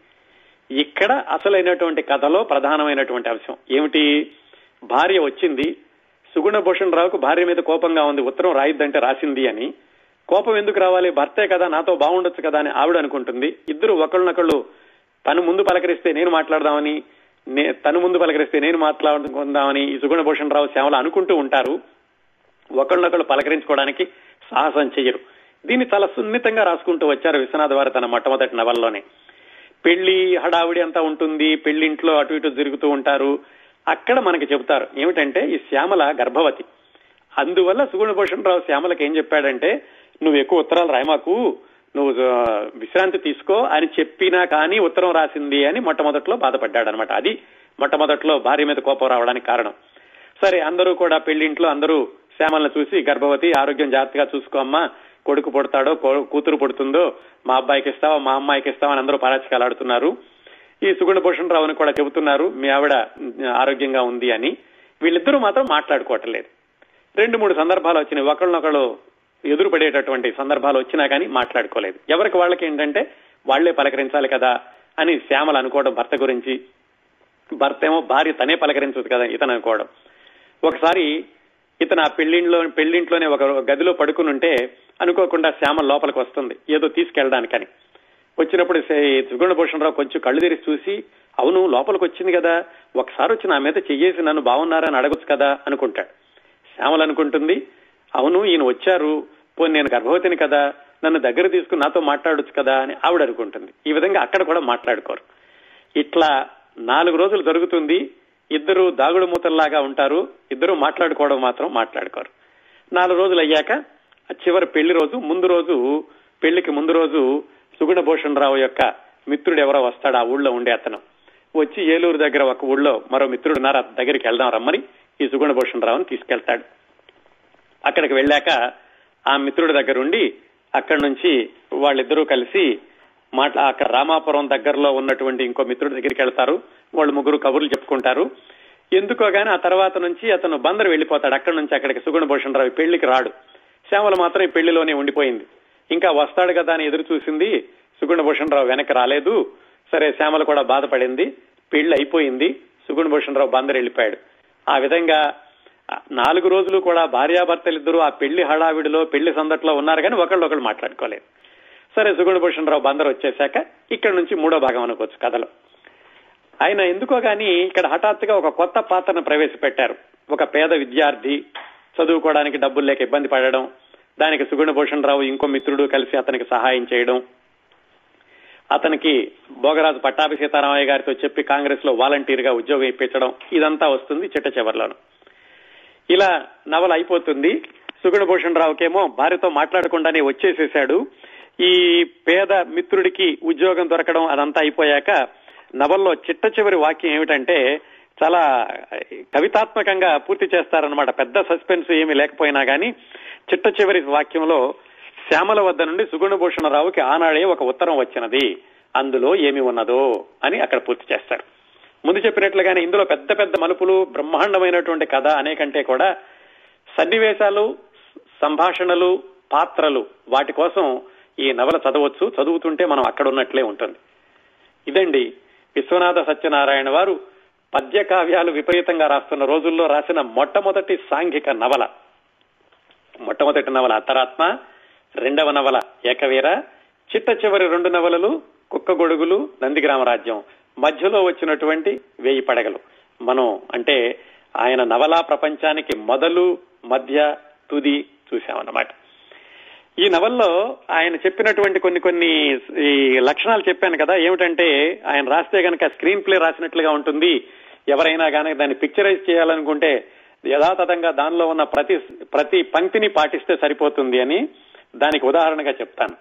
ఇక్కడ అసలైనటువంటి కథలో ప్రధానమైనటువంటి అంశం ఏమిటి, భార్య వచ్చింది, సుగుణభూషణ్ రావుకు భార్య మీద కోపంగా ఉంది, ఉత్తరం రాయిద్దంటే రాసింది అని. కోపం ఎందుకు రావాలి, భర్తే కదా, నాతో బాగుండొచ్చు కదా అని ఆవిడ అనుకుంటుంది. ఇద్దరు ఒకళ్ళనొకళ్ళు తను ముందు పలకరిస్తే నేను మాట్లాడదామని, నే తను ముందు పలకరిస్తే నేను మాట్లాడుకుందామని ఈ సుగుణభూషణ్ రావు శ్యామలు అనుకుంటూ ఉంటారు. ఒకళ్ళనొకళ్ళు పలకరించుకోవడానికి సాహసం చెయ్యరు. దీన్ని చాలా సున్నితంగా రాసుకుంటూ వచ్చారు విశ్వనాథ్ వారు తన మొట్టమొదటి నవల్లోనే. పెళ్లి హడావిడి అంతా ఉంటుంది, పెళ్లింట్లో అటు ఇటు తిరుగుతూ ఉంటారు. అక్కడ మనకి చెబుతారు ఏమిటంటే ఈ శ్యామల గర్భవతి, అందువల్ల సుగుణభూషణ్ రావు శ్యామలకు ఏం చెప్పాడంటే నువ్వు ఎక్కువ ఉత్తరాలు రాయమాకు, నువ్వు విశ్రాంతి తీసుకో అని చెప్పినా కానీ ఉత్తరం రాసింది అని మొట్టమొదట్లో బాధపడ్డాడు అనమాట. అది మొట్టమొదట్లో భార్య మీద కోపం రావడానికి కారణం. సరే అందరూ కూడా పెళ్లింట్లో అందరూ శ్యామలను చూసి గర్భవతి, ఆరోగ్యం జాగ్రత్తగా చూసుకోమ్మా, కొడుకు పుడతాడో కూతురు పుడుతుందో మా అబ్బాయికి ఇస్తావా మా అమ్మాయికి ఇస్తావా అని అందరూ పరాచకాలు ఆడుతున్నారు. ఈ సుగుణభూషణ్ రావుని కూడా చెబుతున్నారు మీ ఆవిడ ఆరోగ్యంగా ఉంది అని. వీళ్ళిద్దరూ మాత్రం మాట్లాడుకోవటం లేదు. రెండు మూడు సందర్భాలు వచ్చినాయి, ఒకళ్ళనొకళ్ళు ఎదురు పడేటటువంటి సందర్భాలు వచ్చినా కానీ మాట్లాడుకోలేదు. ఎవరికి వాళ్ళకి ఏంటంటే వాళ్లే పలకరించాలి కదా అని శ్యామలు అనుకోవడం భర్త గురించి, భర్త ఏమో భార్య తనే పలకరించదు కదా ఇతను అనుకోవడం. ఒకసారి ఇతను ఆ పెళ్లింట్లో పెళ్లింట్లోనే ఒక గదిలో పడుకుని ఉంటే అనుకోకుండా శ్యామల లోపలికి వస్తుంది ఏదో తీసుకెళ్ళడానికని. వచ్చినప్పుడు సుగుణభూషణ్ రావు కొంచెం కళ్ళు తెరిచి చూసి అవును లోపలికి వచ్చింది కదా, ఒకసారి వచ్చి నా మీద చెయ్యేసి నన్ను బాగున్నారని అడగొచ్చు కదా అనుకుంటాడు. శ్యామలు అనుకుంటుంది అవును ఈయన వచ్చారు, పోనీ నేను గర్భవతిని కదా, నన్ను దగ్గర తీసుకుని నాతో మాట్లాడొచ్చు కదా అని ఆవిడ అనుకుంటుంది. ఈ విధంగా అక్కడ కూడా మాట్లాడుకోరు. ఇట్లా నాలుగు రోజులు జరుగుతుంది. ఇద్దరు దాగుడు మూతల్లాగా ఉంటారు, ఇద్దరు మాట్లాడుకోవడం మాత్రం మాట్లాడుకోరు. నాలుగు రోజులు అయ్యాక చివరి పెళ్లి రోజు ముందు రోజు పెళ్లికి ముందు రోజు సుగుణభూషణ్ రావు యొక్క మిత్రుడు ఎవరో వస్తాడు, ఆ ఊళ్ళో ఉండే అతను వచ్చి ఏలూరు దగ్గర ఒక ఊళ్ళో మరో మిత్రుడు ఉన్నారు అతని దగ్గరికి వెళ్దాం రమ్మని ఈ సుగుణభూషణ్ రావుని తీసుకెళ్తాడు. అక్కడికి వెళ్ళాక ఆ మిత్రుడి దగ్గర ఉండి అక్కడి నుంచి వాళ్ళిద్దరూ కలిసి మాట్లా అక్కడ రామాపురం దగ్గరలో ఉన్నటువంటి ఇంకో మిత్రుడి దగ్గరికి వెళ్తారు. వాళ్ళు ముగ్గురు కబుర్లు చెప్పుకుంటారు. ఎందుకోగానే ఆ తర్వాత నుంచి అతను బందర్ వెళ్ళిపోతాడు. అక్కడి నుంచి అక్కడికి సుగుణభూషణ్ రావు పెళ్లికి రాడు. శ్యామల మాత్రం ఈ పెళ్లిలోనే ఉండిపోయింది. ఇంకా వస్తాడు కదా అని ఎదురు చూసింది, సుగుణభూషణ్ రావు వెనక్కి రాలేదు. సరే శ్యామల కూడా బాధపడింది. పెళ్లి అయిపోయింది, సుగుణభూషణ్ రావు బందర్ వెళ్ళిపోయాడు. ఆ విధంగా నాలుగు రోజులు కూడా భార్యాభర్తలిద్దరూ ఆ పెళ్లి హడావిడిలో పెళ్లి సందట్లో ఉన్నారు కానీ ఒకళ్ళు ఒకళ్ళు మాట్లాడుకోలేదు. సరే సుగుణభూషణ్ రావు బందర్ వచ్చేశాక ఇక్కడి నుంచి మూడో భాగం అనుకోవచ్చు కథలో. ఆయన ఎందుకో గాని ఇక్కడ హఠాత్తుగా ఒక కొత్త పాత్రను ప్రవేశపెట్టారు. ఒక పేద విద్యార్థి చదువుకోవడానికి డబ్బులు లేక ఇబ్బంది పడడం, దానికి సుగుణభూషణ్ రావు ఇంకో మిత్రుడు కలిసి అతనికి సహాయం చేయడం, అతనికి భోగరాజు పట్టాభి సీతారామయ్య గారితో చెప్పి కాంగ్రెస్ లో వాలంటీర్ గా ఉద్యోగం ఇప్పించడం, ఇదంతా వస్తుంది చిట్ట చివరిలోను. ఇలా నవల అయిపోతుంది. సుగుణభూషణ్ రావుకేమో భార్యతో మాట్లాడకుండానే వచ్చేసేసాడు. ఈ పేద మిత్రుడికి ఉద్యోగం దొరకడం అదంతా అయిపోయాక నవల్లో చిట్ట చివరి వాక్యం ఏమిటంటే చాలా కవితాత్మకంగా పూర్తి చేస్తారనమాట. పెద్ద సస్పెన్స్ ఏమీ లేకపోయినా కానీ చిట్ట చివరి వాక్యంలో శ్యామల వద్ద నుండి సుగుణభూషణ్ రావుకి ఆనాడే ఒక ఉత్తరం వచ్చినది, అందులో ఏమి ఉన్నదో అని అక్కడ పూర్తి చేస్తారు. ముందు చెప్పినట్లుగానే ఇందులో పెద్ద పెద్ద మలుపులు, బ్రహ్మాండమైనటువంటి కథ అనేకంటే కూడా సన్నివేశాలు సంభాషణలు, పాత్రలు, వాటి కోసం ఈ నవల చదవచ్చు. చదువుతుంటే మనం అక్కడున్నట్లే ఉంటుంది. ఇదండి విశ్వనాథ సత్యనారాయణ వారు పద్య కావ్యాలు విపరీతంగా రాస్తున్న రోజుల్లో రాసిన మొట్టమొదటి సాంఘిక నవల. మొట్టమొదటి నవల అంతరాత్మ, రెండవ నవల ఏకవీర, చిట్ట చివరి రెండు నవలలు కుక్క గొడుగులు, నందిగ్రామ రాజ్యం, మధ్యలో వచ్చినటువంటి వేయి పడగలు. మనం అంటే ఆయన నవలా ప్రపంచానికి మొదలు, మధ్య, తుది చూశామన్నమాట. ఈ నవల్లో ఆయన చెప్పినటువంటి కొన్ని కొన్ని ఈ లక్షణాలు చెప్పాను కదా, ఏమిటంటే ఆయన రాస్తే కనుక స్క్రీన్ ప్లే రాసినట్లుగా ఉంటుంది. ఎవరైనా కనుక దాన్ని పిక్చరైజ్ చేయాలనుకుంటే యథాతథంగా దానిలో ఉన్న ప్రతి ప్రతి పంక్తిని పాటిస్తే సరిపోతుంది అని దానికి ఉదాహరణగా చెప్తాను.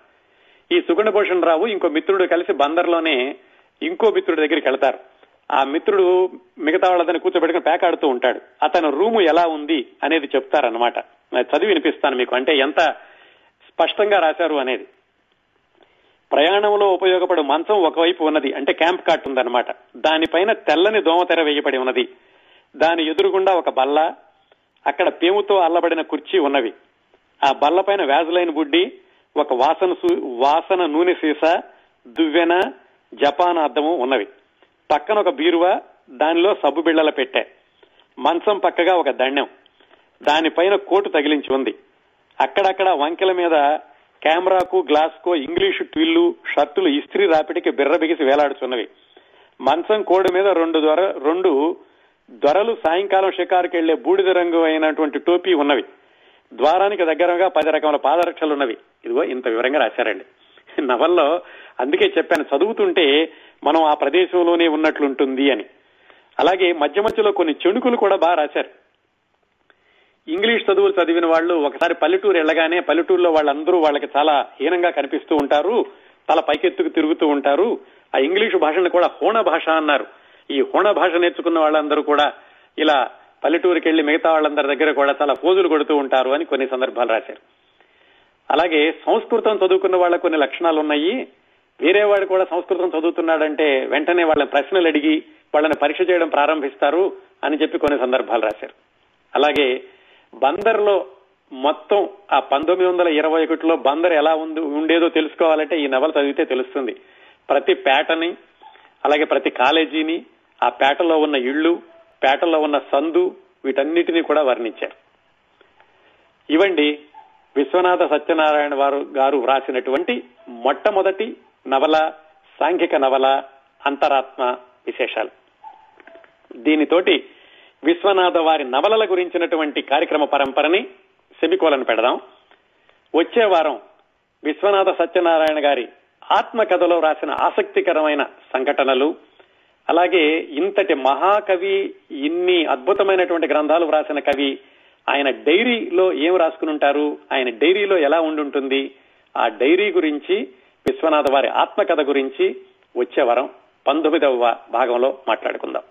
ఈ సుగుణభూషణ్ రావు ఇంకో మిత్రుడు కలిసి బందర్లోనే ఇంకో మిత్రుడి దగ్గరికి వెళ్తారు. ఆ మిత్రుడు మిగతా వాళ్ళని కూర్చోబెట్టుకుని పేకాడుతూ ఉంటాడు. అతను రూము ఎలా ఉంది అనేది చెప్తారనమాట. చదివి వినిపిస్తాను మీకు, అంటే ఎంత స్పష్టంగా రాశారు అనేది. ప్రయాణంలో ఉపయోగపడు మంచం ఒకవైపు ఉన్నది, అంటే క్యాంప్ కాట్ ఉందన్నమాట. దానిపైన తెల్లని దోమతెర వేయబడి ఉన్నది. దాని ఎదురుగుండా ఒక బల్ల, అక్కడ పేముతో అల్లబడిన కుర్చీ ఉన్నవి. ఆ బల్ల పైన వ్యాజులైన్ బుడ్డి, ఒక వాసన వాసన నూనె సీసా, దువ్వెన, జపాన్ అద్దము ఉన్నవి. పక్కన ఒక బీరువా, దానిలో సబ్బు బిళ్ళల పెట్టె. మంచం పక్కగా ఒక దండం, దానిపైన కోటు తగిలించి ఉంది. అక్కడక్కడ వంకెల మీద కెమెరాకు గ్లాస్కో ఇంగ్లీషు ట్విల్లు షర్టులు ఇస్త్రీ రాపిడికి బిర్ర బిగిసి వేలాడుచున్నవి. మంచం కోడి మీద రెండు దొర రెండు దొరలు సాయంకాలం షికారుకి వెళ్లే బూడిద రంగు అయినటువంటి టోపీ ఉన్నవి. ద్వారానికి దగ్గరగా పది రకముల పాదరక్షలున్నవి. ఇదిగో ఇంత వివరంగా రాశారండి నవల్లో. అందుకే చెప్పాను, చదువుతుంటే మనం ఆ ప్రదేశంలోనే ఉన్నట్లుంటుంది అని. అలాగే మధ్య మధ్యలో కొన్ని చెణుకులు కూడా బాగా రాశారు. ఇంగ్లీష్ చదువులు చదివిన వాళ్ళు ఒకసారి పల్లెటూరు వెళ్ళగానే పల్లెటూరులో వాళ్ళందరూ వాళ్ళకి చాలా హీనంగా కనిపిస్తూ ఉంటారు, తల పైకెత్తుకు తిరుగుతూ ఉంటారు. ఆ ఇంగ్లీషు భాషను కూడా హోణ భాష అన్నారు. ఈ హోణ భాష నేర్చుకున్న వాళ్ళందరూ కూడా ఇలా పల్లెటూరుకి వెళ్లి మిగతా వాళ్ళందరి దగ్గర కూడా చాలా పోజులు కొడుతూ ఉంటారు అని కొన్ని సందర్భాలు రాశారు. అలాగే సంస్కృతం చదువుకున్న వాళ్ళ కొన్ని లక్షణాలు ఉన్నాయి. వేరేవాడు కూడా సంస్కృతం చదువుతున్నాడంటే వెంటనే వాళ్ళని ప్రశ్నలు అడిగి వాళ్ళని పరీక్ష చేయడం ప్రారంభిస్తారు అని చెప్పి కొన్ని సందర్భాలు రాశారు. అలాగే బందర్లో మొత్తం ఆ పంతొమ్మిది వందల ఇరవై ఒకటిలో బందర్ ఎలా ఉంది ఉండేదో తెలుసుకోవాలంటే ఈ నవల చదివితే తెలుస్తుంది. ప్రతి పేటని, అలాగే ప్రతి కాలేజీని, ఆ పేటలో ఉన్న ఇళ్లు, పేటలో ఉన్న సందు, వీటన్నిటినీ కూడా వర్ణించారు. ఇవండి విశ్వనాథ సత్యనారాయణ వారు గారు రాసినటువంటి మొట్టమొదటి నవల, సాంఘిక నవల అంతరాత్మ విశేషాలు. దీనితోటి విశ్వనాథ వారి నవలల గురించినటువంటి కార్యక్రమ పరంపరని సెమికోలను పెడదాం. వచ్చే వారం విశ్వనాథ సత్యనారాయణ గారి ఆత్మకథలో రాసిన ఆసక్తికరమైన సంఘటనలు, అలాగే ఇంతటి మహాకవి, ఇన్ని అద్భుతమైనటువంటి గ్రంథాలు రాసిన కవి ఆయన డైరీలో ఏం రాసుకుని ఉంటారు, ఆయన డైరీలో ఎలా ఉండుంటుంది, ఆ డైరీ గురించి, విశ్వనాథ వారి ఆత్మకథ గురించి వచ్చే వారం పంతొమ్మిదవ భాగంలో మాట్లాడుకుందాం.